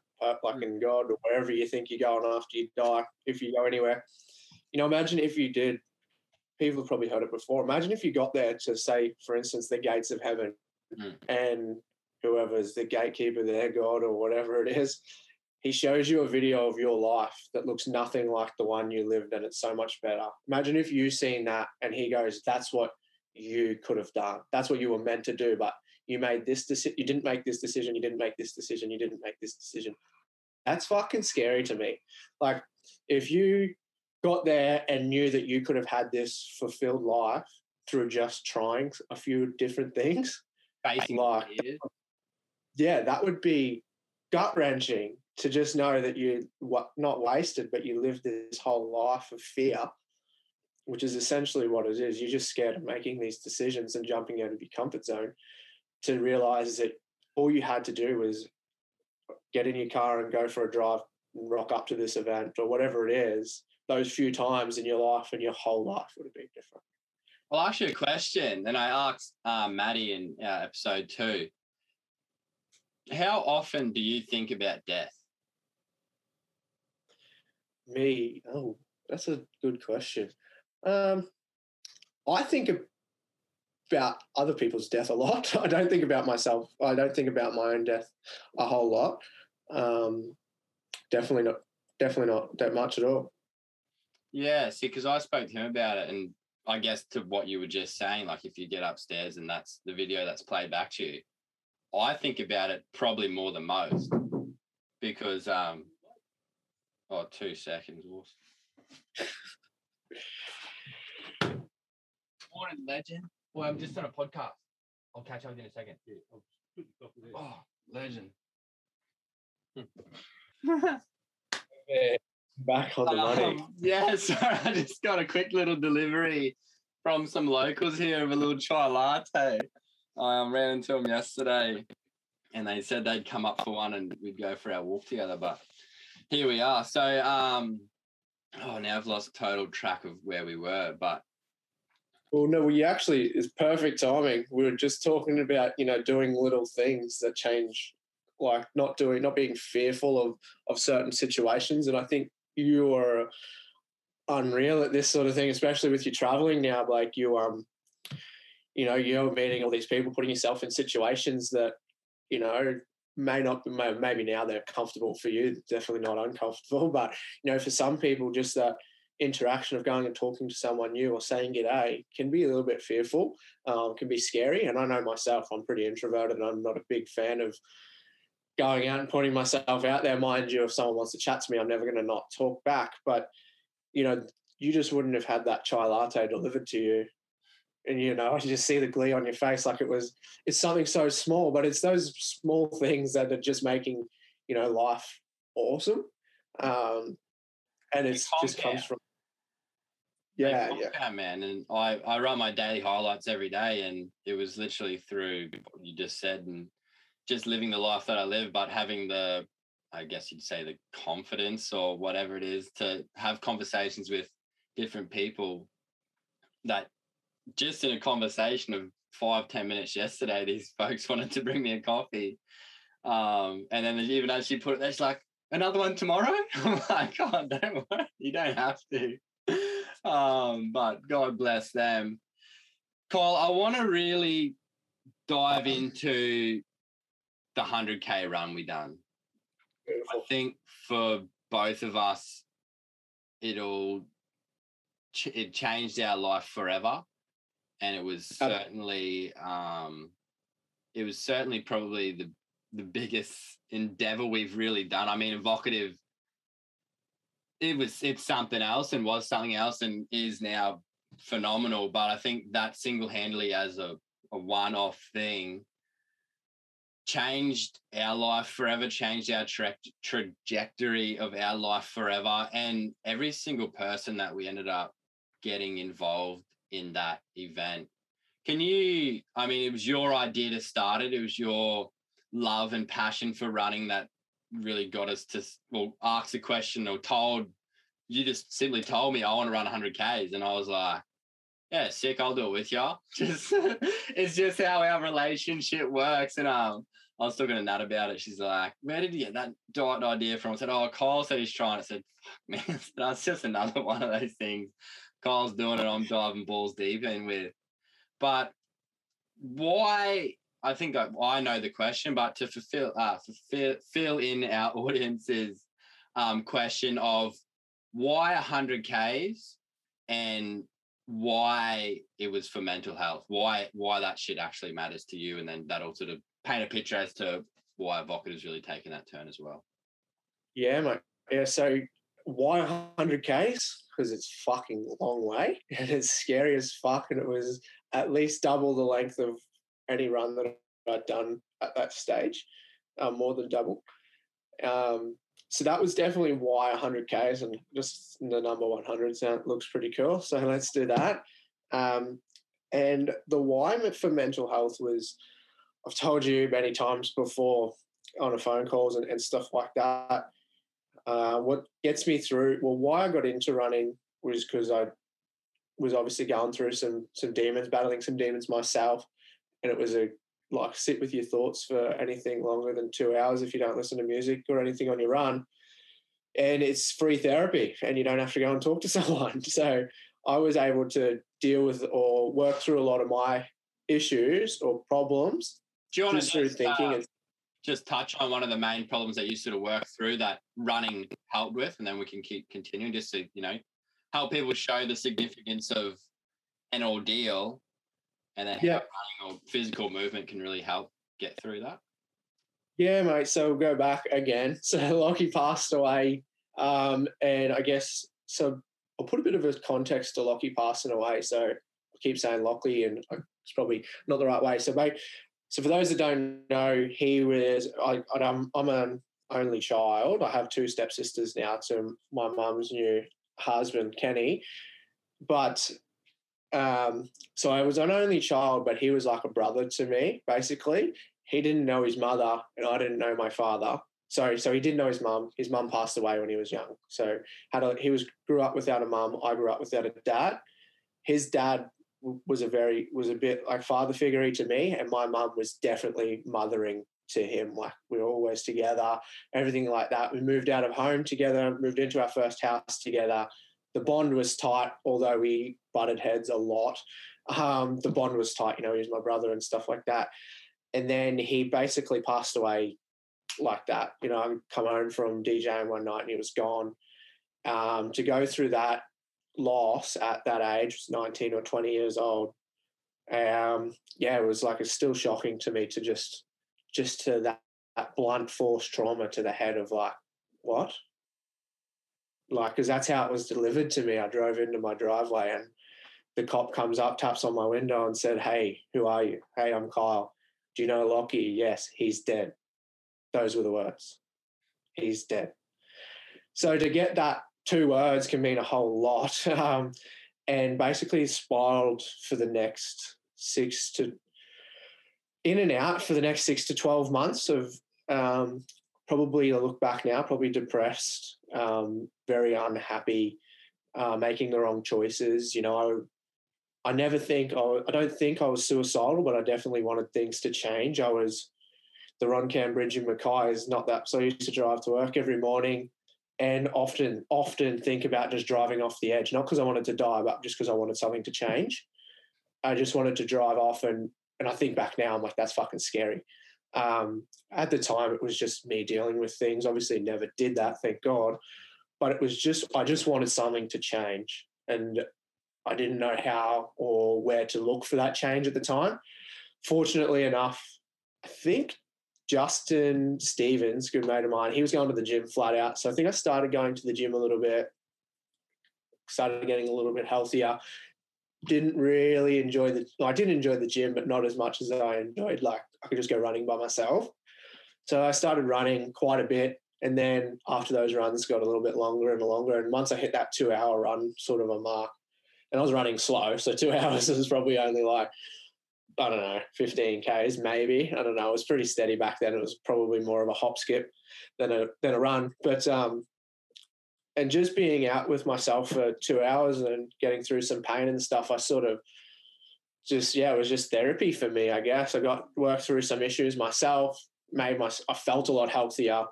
like in God or wherever you think you're going after you die, if you go anywhere, you know, imagine if you did, people have probably heard it before. Imagine if you got there to, say, for instance, the gates of heaven, mm. and whoever's the gatekeeper there, God or whatever it is, he shows you a video of your life that looks nothing like the one you lived, and it's so much better. Imagine if you've seen that and he goes, that's what you could have done. That's what you were meant to do, but you made this decision. You didn't make this decision. You didn't make this decision. You didn't make this decision. That's fucking scary to me. Like, if you got there and knew that you could have had this fulfilled life through just trying a few different things, basically, like, yeah, that would be gut-wrenching. To just know that you what not wasted, but you lived this whole life of fear, which is essentially what it is. You're just scared of making these decisions and jumping out of your comfort zone, to realize that all you had to do was get in your car and go for a drive and rock up to this event or whatever it is, those few times in your life and your whole life would have been different. I'll ask you a question, and I asked uh, Maddie in uh, episode two. How often do you think about death? Me? Oh, that's a good question. Um, I think about other people's death a lot. I don't think about myself. I don't think about my own death a whole lot. Um, definitely not. Definitely not that much at all. Yeah, see, because I spoke to him about it, and I guess to what you were just saying, like if you get upstairs and that's the video that's played back to you, I think about it probably more than most because, um, oh, two seconds. Morning, legend. Well, I'm just on a podcast. I'll catch up with you in a second. Yeah, I'll put you off with oh, legend. Yeah, back on the um, money. Yeah, sorry, I just got a quick little delivery from some locals here of a little chai latte. I um, ran into them yesterday and they said they'd come up for one and we'd go for our walk together, but here we are. So, um, oh, now I've lost total track of where we were, but... Well, no, we actually, it's perfect timing. We were just talking about, you know, doing little things that change, like not doing, not being fearful of, of certain situations. And I think you are unreal at this sort of thing, especially with you traveling now. Like you, um, you know, you're meeting all these people, putting yourself in situations that, you know, may not, may, maybe now they're comfortable for you, definitely not uncomfortable. But, you know, for some people, just that interaction of going and talking to someone new or saying g'day can be a little bit fearful, um, can be scary. And I know myself, I'm pretty introverted and I'm not a big fan of going out and putting myself out there. Mind you, if someone wants to chat to me, I'm never going to not talk back. But, you know, you just wouldn't have had that chai latte delivered to you. And, you know, I just see the glee on your face. Like it was, it's something so small, but it's those small things that are just making, you know, life awesome. Um, and it's it just comes from. Yeah, yeah. Out, man. And I, I run my daily highlights every day, and it was literally through what you just said and just living the life that I live, but having the, I guess you'd say the confidence or whatever it is to have conversations with different people that just in a conversation of five, ten minutes yesterday, these folks wanted to bring me a coffee. Um, and then they even actually put it, they're just like, another one tomorrow? I'm like, oh, don't worry, you don't have to. Um, but God bless them. Kyle, I want to really dive into the one hundred K run we done. Beautiful. I think for both of us, it all ch- it changed our life forever, and it was certainly um, it was certainly probably the the biggest endeavor we've really done. I mean, Evocative. It was it's something else and was something else and is now phenomenal. But I think that single-handedly as a, a one-off thing changed our life forever, changed our tra- trajectory of our life forever. And every single person that we ended up getting involved in that event. Can you, I mean, it was your idea to start it. It was your love and passion for running that really got us to, well, ask the question or told, you just simply told me I want to run one hundred Ks. And I was like, yeah, sick, I'll do it with y'all. Just, it's just how our relationship works. And um, I was talking to Nat about it. She's like, where did you get that diet idea from? I said, oh, Kyle said he's trying. I said, fuck, man, that's just another one of those things. Kyle's doing it, I'm diving balls deep in with. But why, I think I, I know the question, but to fulfill, uh, fulfill fill in our audience's um, question of why one hundred Ks and why it was for mental health, why why that shit actually matters to you, and then that'll sort of paint a picture as to why Evocative's really taken that turn as well. Yeah, mate. Yeah, so why one hundred Ks? Because it's fucking a long way and it's scary as fuck, and it was at least double the length of any run that I'd done at that stage, uh, more than double. Um, so that was definitely why one hundred Ks, and just the number one hundred sound looks pretty cool. So let's do that. Um, and the why for mental health was, I've told you many times before on the phone calls and, and stuff like that, Uh, what gets me through, well, why I got into running was because I was obviously going through some some demons, battling some demons myself, and it was a like sit with your thoughts for anything longer than two hours if you don't listen to music or anything on your run. And it's free therapy and you don't have to go and talk to someone. So I was able to deal with or work through a lot of my issues or problems. Do you want just to just, through thinking uh, and- just touch on one of the main problems that you sort of work through that running helped with, and then we can keep continuing just to, you know, help people show the significance of an ordeal and then yep. running or physical movement can really help get through that. Yeah, mate. So we'll go back again. So Lockie passed away, um, and I guess so I'll put a bit of a context to Lockie passing away. So I keep saying Lockie, and it's probably not the right way. So, mate, so for those that don't know, he was I, I'm, I'm an only child. I have two stepsisters now to my mum's new husband, Kenny. But um, so I was an only child, but he was like a brother to me, basically. He didn't know his mother and I didn't know my father. Sorry, so he didn't know his mum. His mum passed away when he was young. So had a, he was grew up without a mum. I grew up without a dad. His dad was a very was a bit like father figure to me, and my mum was definitely mothering to him. Like we were always together, everything like that. We moved out of home together, moved into our first house together. The bond was tight, although we butted heads a lot. Um, the bond was tight. You know, he was my brother and stuff like that. And then he basically passed away like that. You know, I come home from DJing one night and he was gone. Um, to go through that loss at that age, nineteen or twenty years old, um, yeah, it was like it's still shocking to me to just just to that, that blunt force trauma to the head of like, what? Like, because that's how it was delivered to me. I drove into my driveway and the cop comes up, taps on my window and said, "Hey, who are you?" "Hey, I'm Kyle." "Do you know Lockie?" "Yes, he's dead." Those were the words. He's dead. So to get that two words can mean a whole lot. Um, and basically spiraled for the next six to in and out for the next six to twelve months of um, probably, I look back now, probably depressed, um, very unhappy, uh, making the wrong choices. You know, I I never think, I don't think I was suicidal, but I definitely wanted things to change. I was, the Roncam Bridge in Mackay is not that, so I used to drive to work every morning and often, often think about just driving off the edge, not because I wanted to die, but just because I wanted something to change. I just wanted to drive off and and I think back now, I'm like, that's fucking scary. Um, at the time, it was just me dealing with things. Obviously, never did that, thank God. But it was just, I just wanted something to change. And I didn't know how or where to look for that change at the time. Fortunately enough, I think Justin Stevens, good mate of mine, he was going to the gym flat out. So I think I started going to the gym a little bit, started getting a little bit healthier. Didn't really enjoy the, I did enjoy the gym, but not as much as I enjoyed. Like I could just go running by myself. So I started running quite a bit. And then after those runs got a little bit longer and longer. And once I hit that two hour run sort of a mark, and I was running slow, so two hours was probably only like, I don't know, fifteen Ks maybe. I don't know. It was pretty steady back then. It was probably more of a hop skip than a than a run. But um, and just being out with myself for two hours and getting through some pain and stuff, I sort of just, yeah, it was just therapy for me, I guess. I got worked through some issues myself, made my, I felt a lot healthier.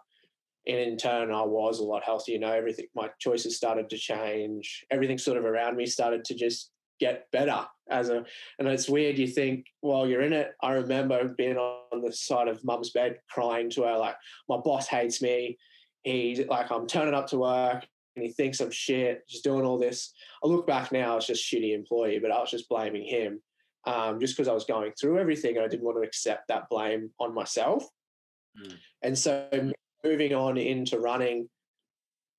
And in turn, I was a lot healthier. You know, everything, my choices started to change. Everything sort of around me started to just get better as a, and it's weird. You think while you're in it, I remember being on the side of mum's bed crying to her, like, my boss hates me. He's like, I'm turning up to work and he thinks I'm shit, just doing all this. I look back now, it's just shitty employee, but I was just blaming him um, just because I was going through everything. And I didn't want to accept that blame on myself. Mm. And so moving on into running,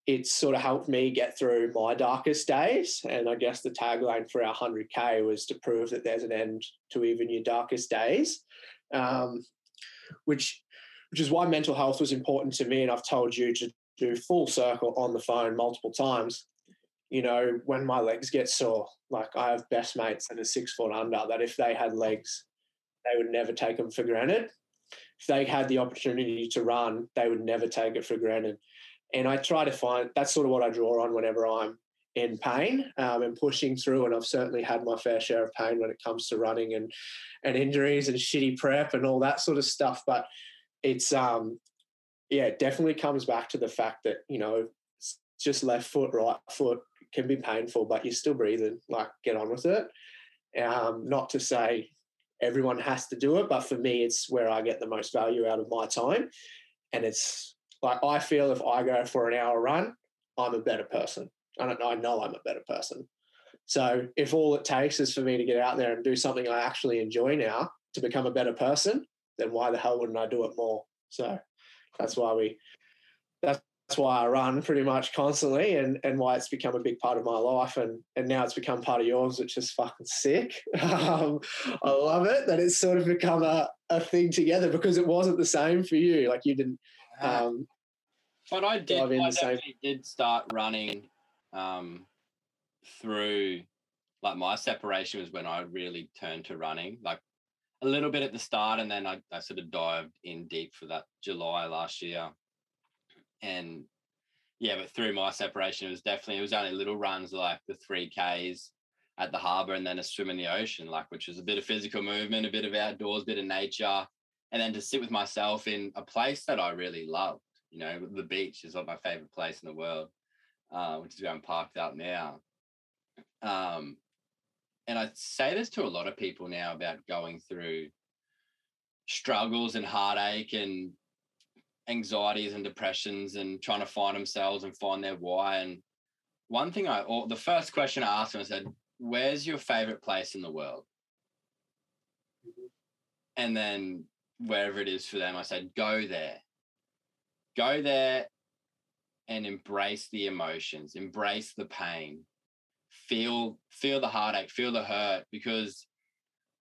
it sort of helped me get through my darkest days. And I guess the tagline for our one hundred K was to prove that there's an end to even your darkest days, um, which which is why mental health was important to me. And I've told you to do full circle on the phone multiple times. You know, when my legs get sore, like I have best mates that are six foot under, that if they had legs, they would never take them for granted. If they had the opportunity to run, they would never take it for granted. And I try to find, that's sort of what I draw on whenever I'm in pain um, and pushing through. And I've certainly had my fair share of pain when it comes to running and, and injuries and shitty prep and all that sort of stuff. But it's, um, yeah, it definitely comes back to the fact that, you know, just left foot, right foot can be painful, but you're still breathing, like get on with it. Um, not to say everyone has to do it, but for me, it's where I get the most value out of my time. And it's like, I feel if I go for an hour run, I'm a better person. I don't know. I know I'm a better person. So if all it takes is for me to get out there and do something I actually enjoy now to become a better person, then why the hell wouldn't I do it more? So that's why we, that's why I run pretty much constantly, and, and why it's become a big part of my life. And, and now it's become part of yours, which is fucking sick. Um, I love it that it's sort of become a, a thing together, because it wasn't the same for you. Like you didn't, um, but I did, I actually did start running, um, through like my separation was when I really turned to running, like a little bit at the start. And then I, I sort of dived in deep for that July last year. And yeah, but through my separation, it was definitely, it was only little runs like the three Ks at the harbour and then a swim in the ocean, like, which was a bit of physical movement, a bit of outdoors, a bit of nature. And then to sit with myself in a place that I really loved, you know, the beach is like my favourite place in the world, uh, which is where I'm parked out now. Um, and I say this to a lot of people now about going through struggles and heartache and anxieties and depressions and trying to find themselves and find their why. And one thing I, or the first question I asked them, I said, where's your favorite place in the world? Mm-hmm. And then wherever it is for them, I said, go there, go there and embrace the emotions, embrace the pain, feel, feel the heartache, feel the hurt, because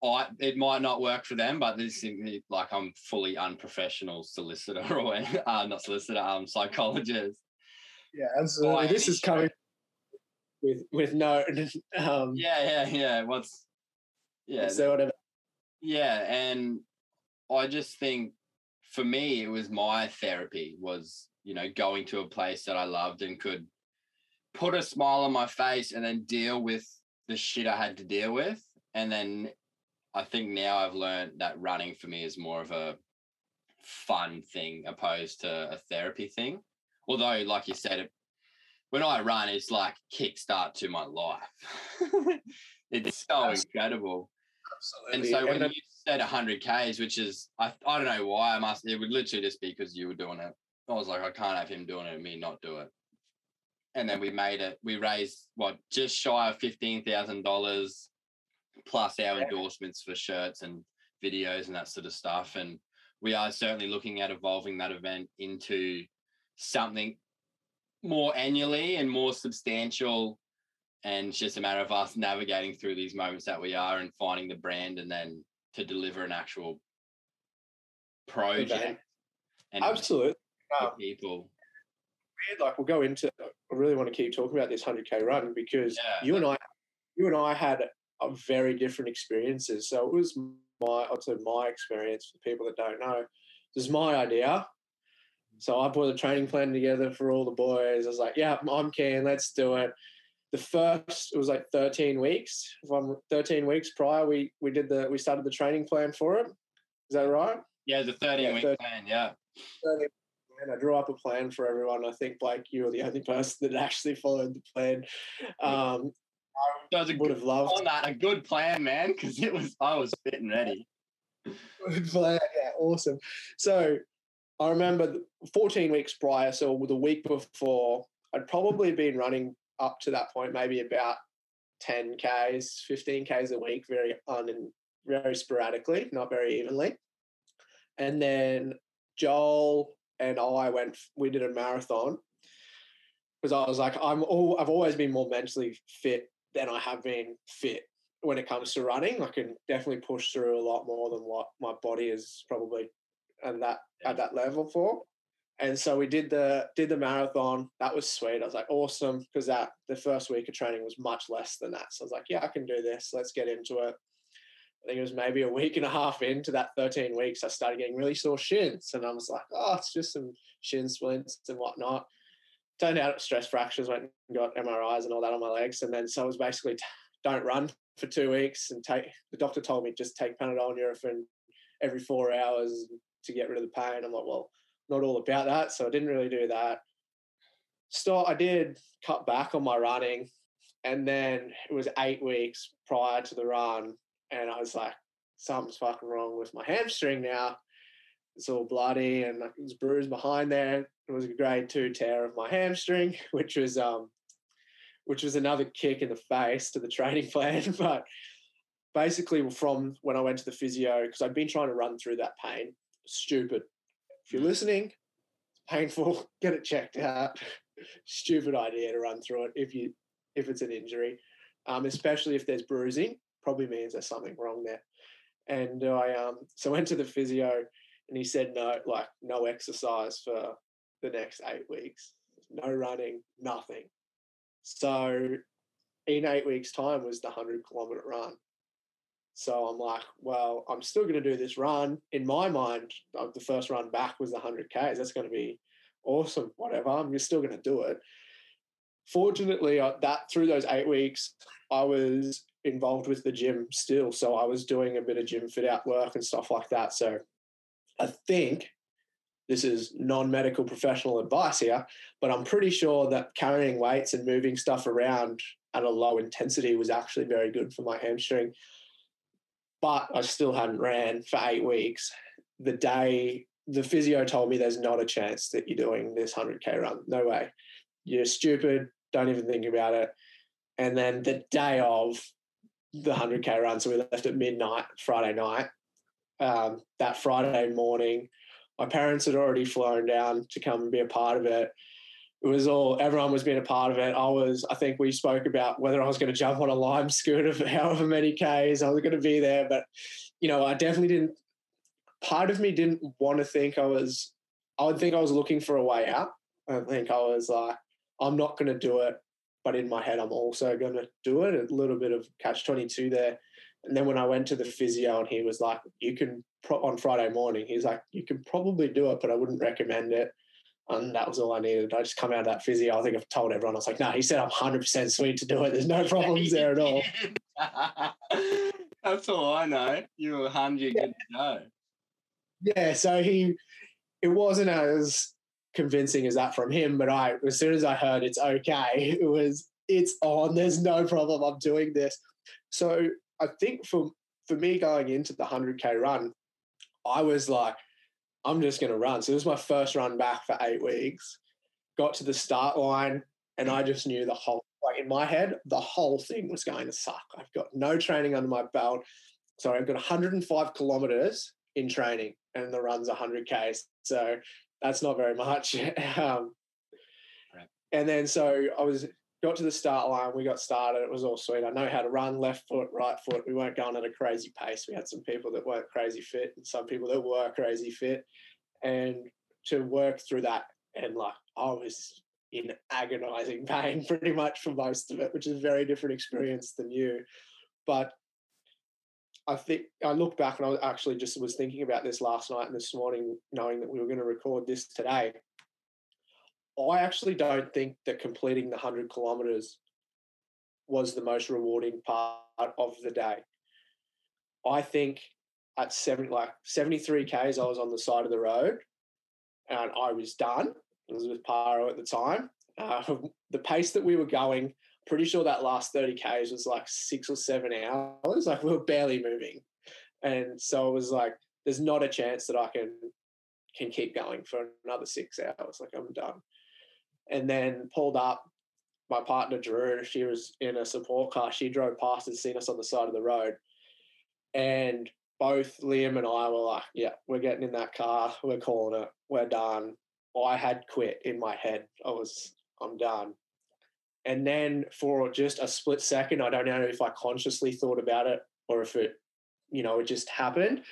I, it might not work for them, but this is like I'm fully unprofessional solicitor or uh, not solicitor, um, psychologist. Yeah, absolutely. This is coming with with no. Um, yeah, yeah, yeah. What's yeah, so whatever. Yeah, and I just think for me, it was my therapy was, you know, going to a place that I loved and could put a smile on my face and then deal with the shit I had to deal with, and then. I think now I've learned that running for me is more of a fun thing opposed to a therapy thing. Although, like you said, it, when I run, it's like kickstart to my life. It's so Absolutely. Incredible. Absolutely. And so when and you said one hundred Ks, which is, I, I don't know why I must, it would literally just be because you were doing it. I was like, I can't have him doing it and me not do it. And then we made it, we raised what, just shy of fifteen thousand dollars. Plus our endorsements for shirts and videos and that sort of stuff. And we are certainly looking at evolving that event into something more annually and more substantial. And it's just a matter of us navigating through these moments that we are and finding the brand and then to deliver an actual project. Okay. And absolutely. Um, people. Weird, like we'll go into, I really want to keep talking about this one hundred K run because yeah, you and I, you and I had very different experiences. So it was my, also my experience for people that don't know. This is my idea. So I put the training plan together for all the boys. I was like, yeah, I'm keen. Let's do it. The first, it was like thirteen weeks. If I'm thirteen weeks prior, we we did the we started the training plan for it. Is that right? Yeah, the thirteen week yeah, plan. Yeah. thirteen And I drew up a plan for everyone. I think Blake, you were the only person that actually followed the plan. Um, I would have loved on that. A good plan, man, because it was I was fit and ready. Good plan, yeah, awesome. So I remember fourteen weeks prior, so the week before, I'd probably been running up to that point, maybe about ten Ks, fifteen Ks a week, very un and very sporadically, not very evenly. And then Joel and I went. We did a marathon because I was like, I'm all. I've always been more mentally fit than I have been fit when it comes to running. I can definitely push through a lot more than what my body is probably and that yeah. at that level for. And so we did the did the marathon. That was sweet. I was like, awesome, because that the first week of training was much less than that. So I was like, yeah, I can do this. Let's get into it. I think it was maybe a week and a half into that thirteen weeks, I started getting really sore shins. And I was like, oh, it's just some shin splints and whatnot. turned out at stress fractures, went and got M R Is and all that on my legs. And then so it was basically t- don't run for two weeks and take, the doctor told me just take Panadol and Nurofen every four hours to get rid of the pain. I'm like, well, not all about that. So I didn't really do that. So I did cut back on my running, and then it was eight weeks prior to the run, and I was like, something's fucking wrong with my hamstring now. It's all bloody and it was bruised behind there. It was a grade two tear of my hamstring, which was um, which was another kick in the face to the training plan. But basically from when I went to the physio, because I'd been trying to run through that pain, stupid. If you're listening, it's painful, get it checked out. Stupid idea to run through it if you if it's an injury, um, especially if there's bruising, probably means there's something wrong there. And I um, so went to the physio, and he said no, like no exercise for the next eight weeks, no running, nothing. So in eight weeks' time was the one hundred kilometre run. So I'm like, well, I'm still going to do this run. In my mind, the first run back was the one hundred kays. That's going to be awesome, whatever. I'm just still going to do it. Fortunately, I, that through those eight weeks, I was involved with the gym still. So I was doing a bit of gym fit out work and stuff like that. So I think this is non-medical professional advice here, but I'm pretty sure that carrying weights and moving stuff around at a low intensity was actually very good for my hamstring. But I still hadn't ran for eight weeks. The day the physio told me there's not a chance that you're doing this one hundred K run. No way. You're stupid. Don't even think about it. And then the day of the one hundred K run, so we left at midnight, Friday night, um, that Friday morning, my parents had already flown down to come and be a part of it. It was all, everyone was being a part of it. I was, I think we spoke about whether I was going to jump on a Lime scooter for however many Ks I was going to be there. But, you know, I definitely didn't, part of me didn't want to think I was, I would think I was looking for a way out. I think I was like, I'm not going to do it, but in my head, I'm also going to do it. A little bit of catch twenty-two there. And then when I went to the physio and he was like, you can, pro- on Friday morning, he's like, you can probably do it, but I wouldn't recommend it. And that was all I needed. I just come out of that physio. I think I've told everyone. I was like, no, nah, he said I'm one hundred percent sweet to do it. There's no problems there at all. That's all I know. You were one hundred, yeah. Good to go. Yeah, so he, it wasn't as convincing as that from him, but I, as soon as I heard it's okay, it was, it's on, there's no problem, I'm doing this. So I think for, for me going into the one hundred K run, I was like, I'm just going to run. So this was my first run back for eight weeks. Got to the start line, and I just knew the whole, like in my head, the whole thing was going to suck. I've got no training under my belt. Sorry, I've got one hundred five kilometres in training, and the run's one hundred K. So that's not very much. um, right. And then so I was got to the start line. We got started. It was all sweet. I know how to run, left foot, right foot. We weren't going at a crazy pace. We had some people that weren't crazy fit and some people that were crazy fit. And to work through that, and like I was in agonizing pain pretty much for most of it, which is a very different experience than you. But I think I look back, and I was actually just was thinking about this last night and this morning, knowing that we were going to record this today. I actually don't think that completing the one hundred kilometres was the most rewarding part of the day. I think at seventy, like seventy-three kays, I was on the side of the road and I was done. I was with Paro at the time. Uh, the pace that we were going, pretty sure that last thirty kays was like six or seven hours. Like we were barely moving. And so it was like, there's not a chance that I can, can keep going for another six hours. Like I'm done. And then pulled up, my partner Drew, she was in a support car. She drove past and seen us on the side of the road. And both Liam and I were like, yeah, we're getting in that car. We're calling it. We're done. I had quit in my head. I was, I'm done. And then for just a split second, I don't know if I consciously thought about it or if it, you know, it just happened.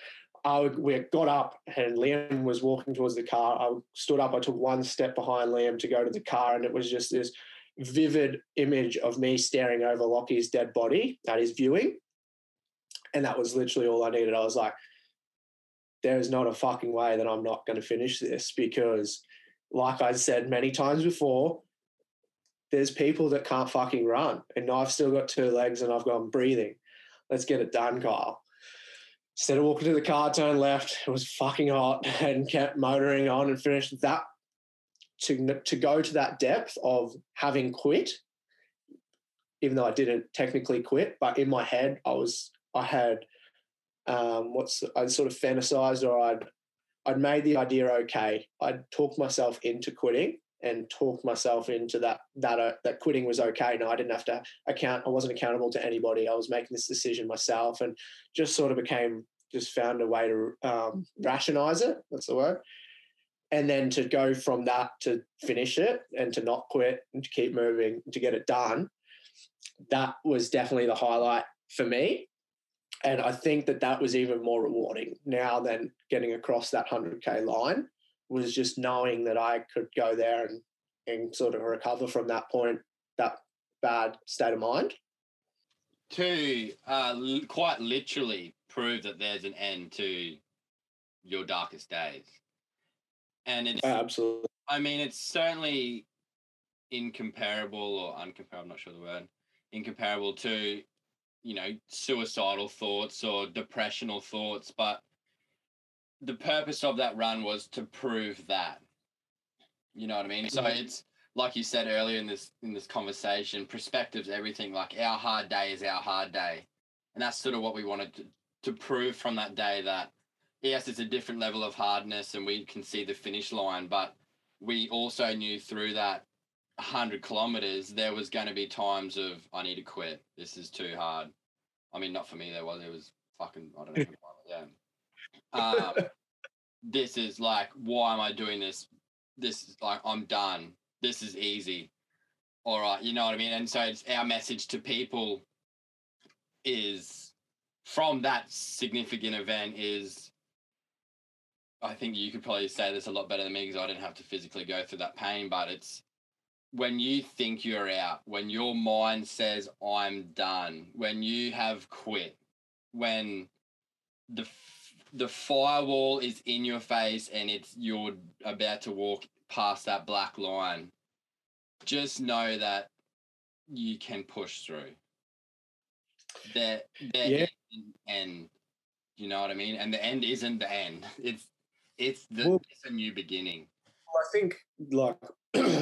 I would, we got up and Liam was walking towards the car. I stood up. I took one step behind Liam to go to the car, and it was just this vivid image of me staring over Lockie's dead body at his viewing. And that was literally all I needed. I was like, there is not a fucking way that I'm not going to finish this, because like I said many times before, there's people that can't fucking run, and I've still got two legs and I've gone breathing. Let's get it done, Kyle. Instead of walking to the car, turned left. It was fucking hot and kept motoring on and finished that. To, to go to that depth of having quit, even though I didn't technically quit, but in my head I was I had um, what's I'd sort of fantasized, or I'd I'd made the idea okay. I'd talked myself into quitting and talked myself into that that uh, that quitting was okay. No, I didn't have to account. I wasn't accountable to anybody. I was making this decision myself, and just sort of became just found a way to um, rationalize it. That's the word. And then to go from that to finish it and to not quit and to keep moving, to get it done, that was definitely the highlight for me. And I think that that was even more rewarding now than getting across that one hundred K line, was just knowing that I could go there and, and sort of recover from that point, that bad state of mind. To uh, quite literally prove that there's an end to your darkest days. And it's, absolutely. I mean, it's certainly incomparable or uncomparable, I'm not sure the word, incomparable to, you know, suicidal thoughts or depressional thoughts. But the purpose of that run was to prove that, you know what I mean? So it's like you said earlier in this, in this conversation, perspectives, everything, like our hard day is our hard day. And that's sort of what we wanted to, to prove from that day, that yes, it's a different level of hardness and we can see the finish line, but we also knew through that one hundred kilometres there was going to be times of, I need to quit, this is too hard. I mean, not for me, there was, it was fucking, I don't know. Yeah. Um, this is like, why am I doing this? This is like, I'm done. This is easy. All right, you know what I mean? And so it's our message to people is, from that significant event is, I think you could probably say this a lot better than me because I didn't have to physically go through that pain, but it's when you think you're out, when your mind says, I'm done, when you have quit, when the the firewall is in your face and it's you're about to walk past that black line, just know that you can push through. There, there yeah. isn't an end, you know what I mean? And the end isn't the end. It's It's, the, well, it's a new beginning. I think, like,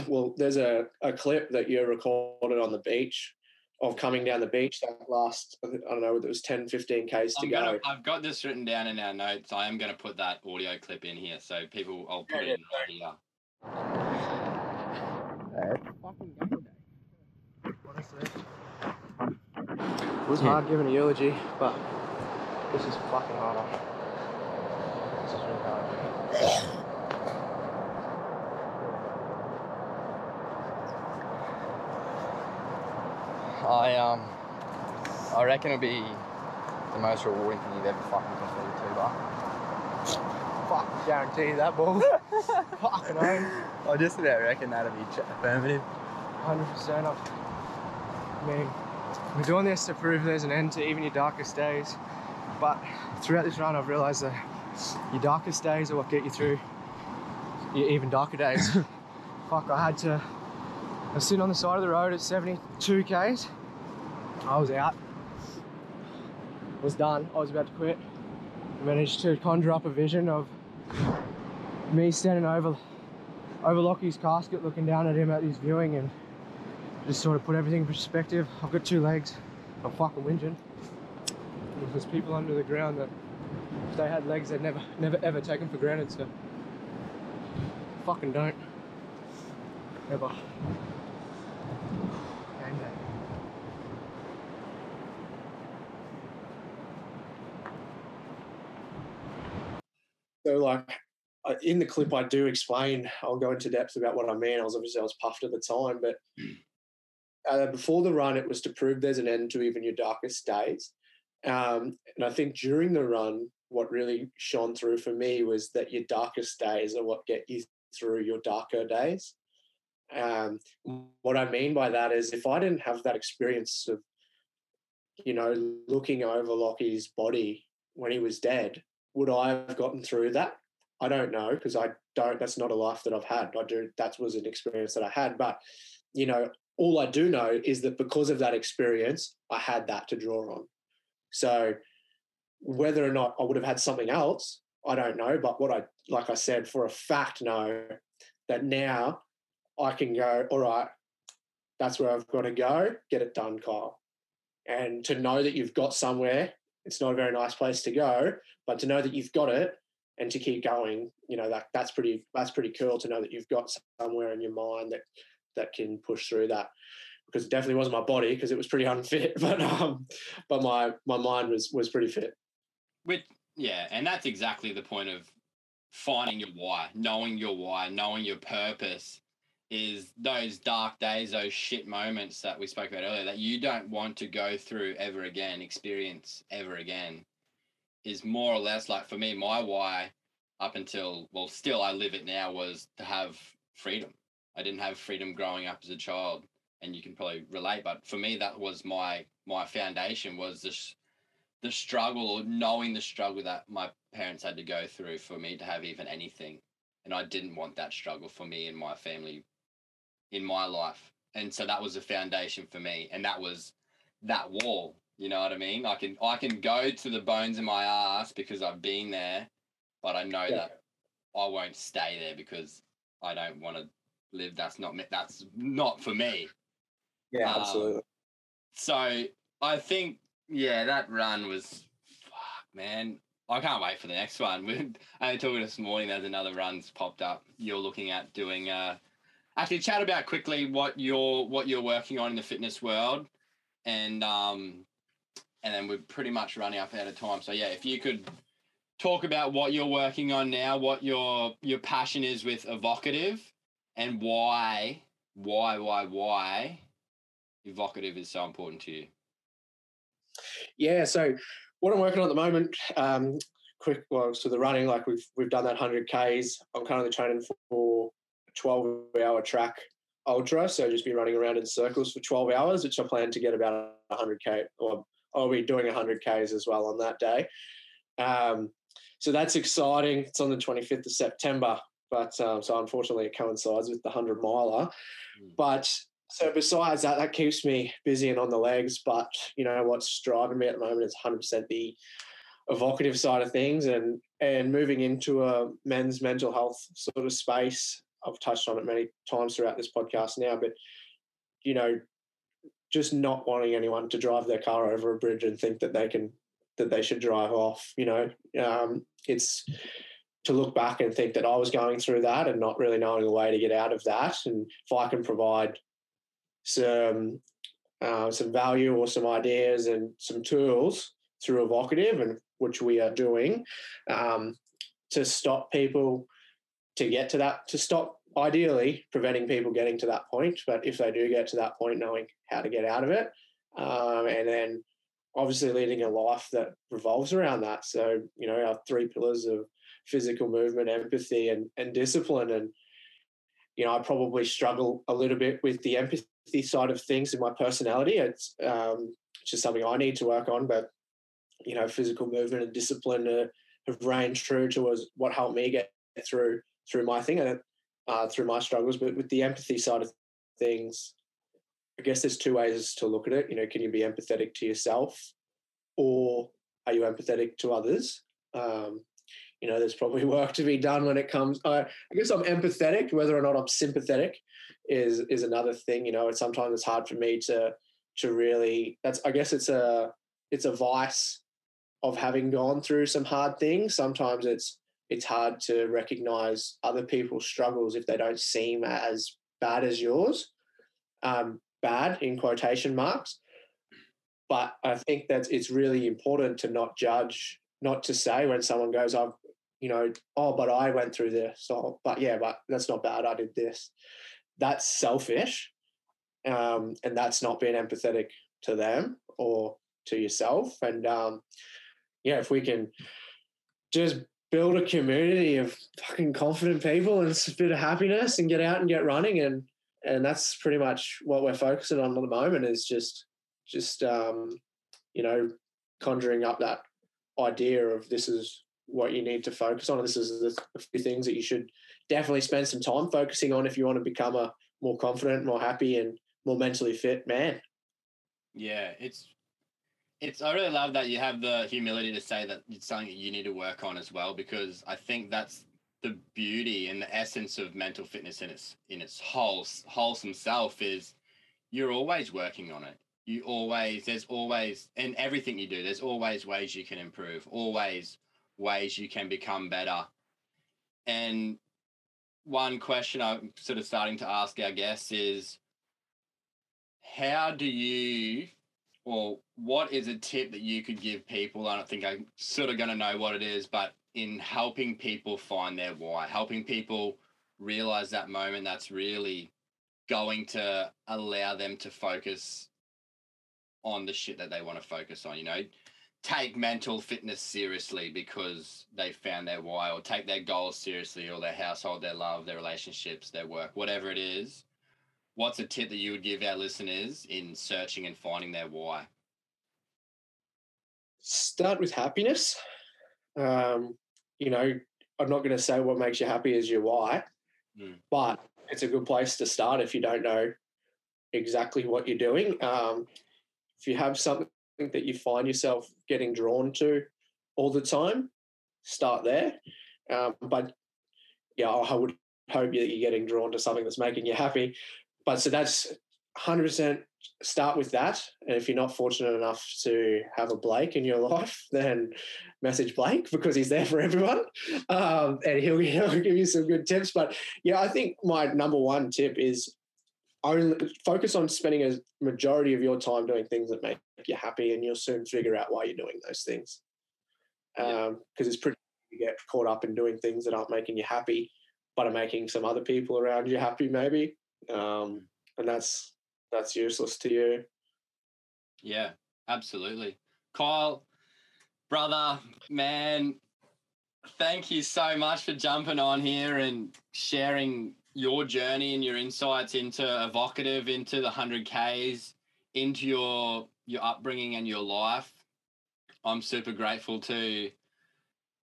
well, there's a, a clip that you recorded on the beach of coming down the beach that last, I don't know, it was ten, fifteen Ks I'm to gonna, go. I've got this written down in our notes. I am going to put that audio clip in here. So people, I'll put yeah, it in yeah. right here. Fucking game day. Honestly. It was yeah. hard giving a eulogy, but this is fucking harder. This is really hard. I um, I reckon it'll be the most rewarding thing you've ever fucking completed too, but fuck, guarantee that ball. Fucking hell. I just about reckon that'll be affirmative. one hundred percent of. I mean, we're doing this to prove there's an end to even your darkest days, but throughout this run I've realised that your darkest days are what get you through your even darker days. Fuck, I had to, I was sitting on the side of the road at seventy-two Ks. I was out. I was done. I was about to quit. I managed to conjure up a vision of me standing over, over Lockie's casket, looking down at him at his viewing, and just sort of put everything in perspective. I've got two legs. I'm fucking whinging. There's people under the ground that, if they had legs, they'd never, never, ever take them for granted, so fucking don't. Ever. Game day. So, like, in the clip I do explain, I'll go into depth about what I mean. I was obviously, I was puffed at the time, but uh, before the run, it was to prove there's an end to even your darkest days. Um, and I think during the run, what really shone through for me was that your darkest days are what get you through your darker days. Um, what I mean by that is, if I didn't have that experience of, you know, looking over Lockie's body when he was dead, would I have gotten through that? I don't know, because I don't, that's not a life that I've had. I do, that was an experience that I had, but, you know, all I do know is that because of that experience, I had that to draw on. So whether or not I would have had something else, I don't know. But what I, like I said, for a fact, know that now I can go, all right, that's where I've got to go, get it done, Kyle. And to know that you've got somewhere, it's not a very nice place to go, but to know that you've got it and to keep going, you know, that that's pretty that's pretty cool to know that you've got somewhere in your mind that that can push through that. Because it definitely wasn't my body, because it was pretty unfit, but um, but my my mind was was pretty fit. With yeah, and that's exactly the point of finding your why, knowing your why, knowing your purpose. Is those dark days, those shit moments that we spoke about earlier that you don't want to go through ever again, experience ever again, is more or less like, for me, my why up until, well, still I live it now, was to have freedom. I didn't have freedom growing up as a child, and you can probably relate, but for me, that was my my foundation, was this, the struggle, or knowing the struggle that my parents had to go through for me to have even anything. And I didn't want that struggle for me and my family in my life. And so that was a foundation for me, and that was that wall, you know what I mean? I can I can go to the bones in my ass because I've been there, but I know yeah. that I won't stay there because I don't want to live. That's not that's not for me. Yeah, um, absolutely. So I think, yeah, that run was, fuck, man. I can't wait for the next one. We're only talking this morning, there's another run's popped up. You're looking at doing uh Actually, chat about quickly what you're what you're working on in the fitness world, and um, and then we're pretty much running up out of time. So yeah, if you could talk about what you're working on now, what your your passion is with Evocative, and why why why why Evocative is so important to you. Yeah. So what I'm working on at the moment, um, quick. Well, so the running, like we've we've done that one hundred kays. I'm currently training for twelve hour track ultra, so just be running around in circles for twelve hours, which I plan to get about one hundred k, or I'll be doing one hundred kays as well on that day. Um, so that's exciting. It's on the twenty-fifth of September, but um, so unfortunately it coincides with the one hundred miler. Mm. But so besides that, that keeps me busy and on the legs. But you know what's driving me at the moment is one hundred percent the Evocative side of things, and and moving into a men's mental health sort of space. I've touched on it many times throughout this podcast now, but, you know, just not wanting anyone to drive their car over a bridge and think that they can, that they should drive off, you know, um, it's to look back and think that I was going through that and not really knowing a way to get out of that. And if I can provide some, uh, some value or some ideas and some tools through Evocative, and which we are doing, um, to stop people, to get to that, to stop ideally preventing people getting to that point, but if they do get to that point, knowing how to get out of it, um, and then obviously leading a life that revolves around that. So, you know, our three pillars of physical movement, empathy, and, and discipline. And, you know, I probably struggle a little bit with the empathy side of things in my personality. It's um, just something I need to work on, but, you know, physical movement and discipline uh, have reigned true to us, what helped me get through through my thing and uh, through my struggles. But with the empathy side of things, I guess there's two ways to look at it. You know, can you be empathetic to yourself, or are you empathetic to others? Um, you know, there's probably work to be done when it comes. Uh, I guess I'm empathetic. Whether or not I'm sympathetic is is another thing. You know, it's sometimes it's hard for me to to really. That's I guess it's a it's a vice of having gone through some hard things. Sometimes it's. It's hard to recognize other people's struggles if they don't seem as bad as yours, um, bad in quotation marks. But I think that it's really important to not judge, not to say when someone goes, I've, you know, oh, but I went through this. Oh, but yeah, but that's not bad. I did this. That's selfish. Um, and that's not being empathetic to them or to yourself. And um, yeah, if we can just build a community of fucking confident people and a bit of happiness and get out and get running. And, and that's pretty much what we're focusing on at the moment, is just, just, um, you know, conjuring up that idea of this is what you need to focus on. This is the few things that you should definitely spend some time focusing on if you want to become a more confident, more happy and more mentally fit man. Yeah, it's it's I really love that you have the humility to say that it's something that you need to work on as well, because I think that's the beauty and the essence of mental fitness in its in its whole wholesome self is you're always working on it. You always, there's always, in everything you do, there's always ways you can improve, always ways you can become better. And one question I'm sort of starting to ask our guests is, how do you, or what is a tip that you could give people? I don't think I'm sort of going to know what it is, but in helping people find their why, helping people realize that moment that's really going to allow them to focus on the shit that they want to focus on, you know, take mental fitness seriously because they found their why, or take their goals seriously, or their household, their love, their relationships, their work, whatever it is. What's a tip that you would give our listeners in searching and finding their why? Start with happiness. Um, you know, I'm not going to say what makes you happy is your why, mm. but it's a good place to start if you don't know exactly what you're doing. Um, If you have something that you find yourself getting drawn to all the time, start there. Um, but, yeah, I would hope that you're getting drawn to something that's making you happy. But so that's one hundred percent start with that. And if you're not fortunate enough to have a Blake in your life, then message Blake because he's there for everyone. Um, and he'll, he'll give you some good tips. But, yeah, I think my number one tip is only focus on spending a majority of your time doing things that make you happy, and you'll soon figure out why you're doing those things. Because um, yeah. it's pretty easy to get caught up in doing things that aren't making you happy, but are making some other people around you happy maybe. Um, and that's that's useless to you. Yeah, absolutely. Kyle, brother, man, thank you so much for jumping on here and sharing your journey and your insights into Evocative, into the one hundred Ks, into your your upbringing and your life. I'm super grateful to,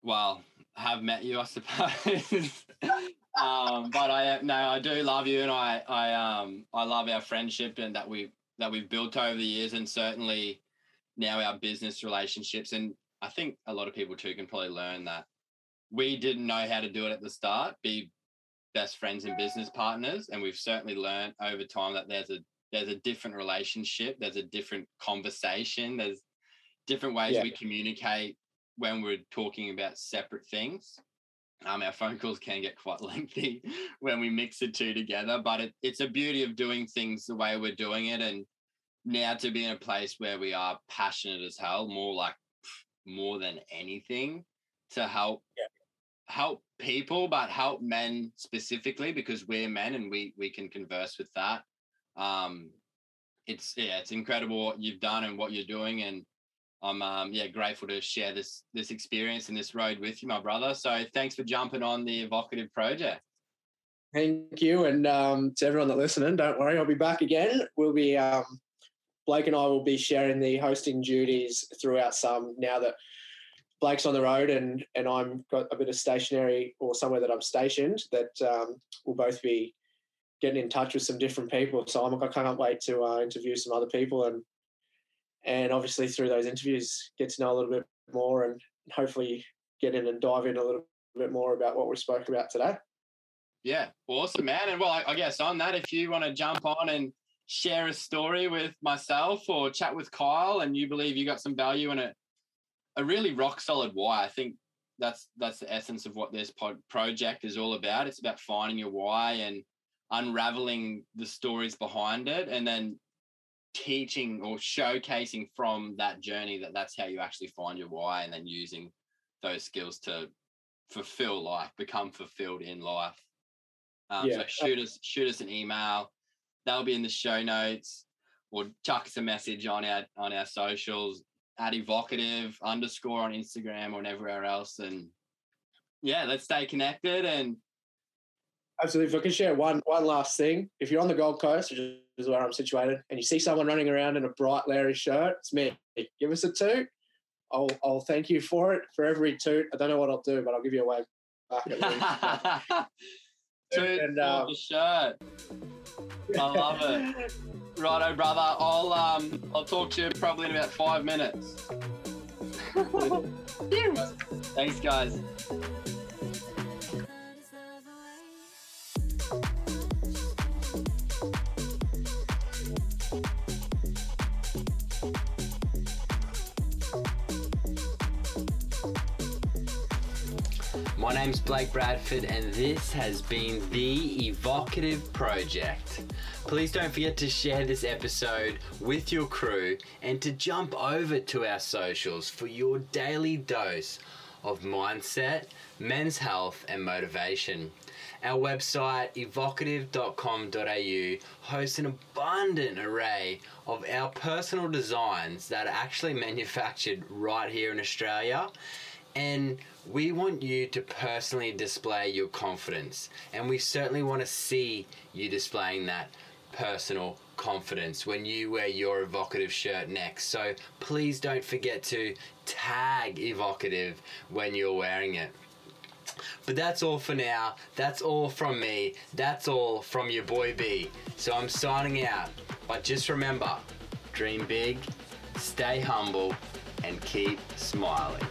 well, have met you, I suppose. um, but I no, I do love you, and I I um I love our friendship and that we that we've built over the years, and certainly now our business relationships. And I think a lot of people too can probably learn that we didn't know how to do it at the start. Be best friends and business partners, and we've certainly learned over time that there's a there's a different relationship, there's a different conversation, there's different ways yeah. we communicate when we're talking about separate things. Um, our phone calls can get quite lengthy when we mix the two together, but it, it's a beauty of doing things the way we're doing it, and now to be in a place where we are passionate as hell, more like more than anything, to help yeah. help people, but help men specifically, because we're men and we we can converse with that. Um, it's yeah, it's incredible what you've done and what you're doing, and I'm um, yeah grateful to share this this experience and this road with you, my brother. So thanks for jumping on the Evocative project. Thank you, and um, to everyone that listening, don't worry, I'll be back again. We'll be um, Blake and I will be sharing the hosting duties throughout some now that Blake's on the road and and I'm got a bit of stationary or somewhere that I'm stationed that um, we'll both be getting in touch with some different people. So I'm, I can't wait to uh, interview some other people and and obviously through those interviews get to know a little bit more and hopefully get in and dive in a little bit more about what we spoke about today. Yeah, awesome, man. And well, I, I guess on that, if you want to jump on and share a story with myself or chat with Kyle and you believe you got some value in it, a really rock solid why. I think that's that's the essence of what this pod project is all about. It's about finding your why and unraveling the stories behind it, and then teaching or showcasing from that journey that that's how you actually find your why, and then using those skills to fulfill life, become fulfilled in life. Um, yeah. So shoot us shoot us an email. That'll be in the show notes, or chuck us a message on our on our socials. At Evocative underscore on Instagram or everywhere else. And yeah, let's stay connected. And absolutely, if I can share one one last thing, if you're on the Gold Coast, which is where I'm situated, and you see someone running around in a bright Larry shirt, it's me. Give us a toot. I'll I'll thank you for it. For every toot, I don't know what I'll do, but I'll give you a wave back at least. Toot and, um, the shirt. I love it. Righto, brother. I'll um, I'll talk to you probably in about five minutes. Cheers. Thanks, guys. My name's Blake Bradford, and this has been The Evocative Project. Please don't forget to share this episode with your crew and to jump over to our socials for your daily dose of mindset, men's health and motivation. Our website, evocative dot com dot a u, hosts an abundant array of our personal designs that are actually manufactured right here in Australia. And we want you to personally display your confidence. And we certainly want to see you displaying that personal confidence when you wear your Evocative shirt next. So please don't forget to tag Evocative when you're wearing it. But that's all for now. That's all from me. That's all from your boy B. So I'm signing out. But just remember, dream big, stay humble, and keep smiling.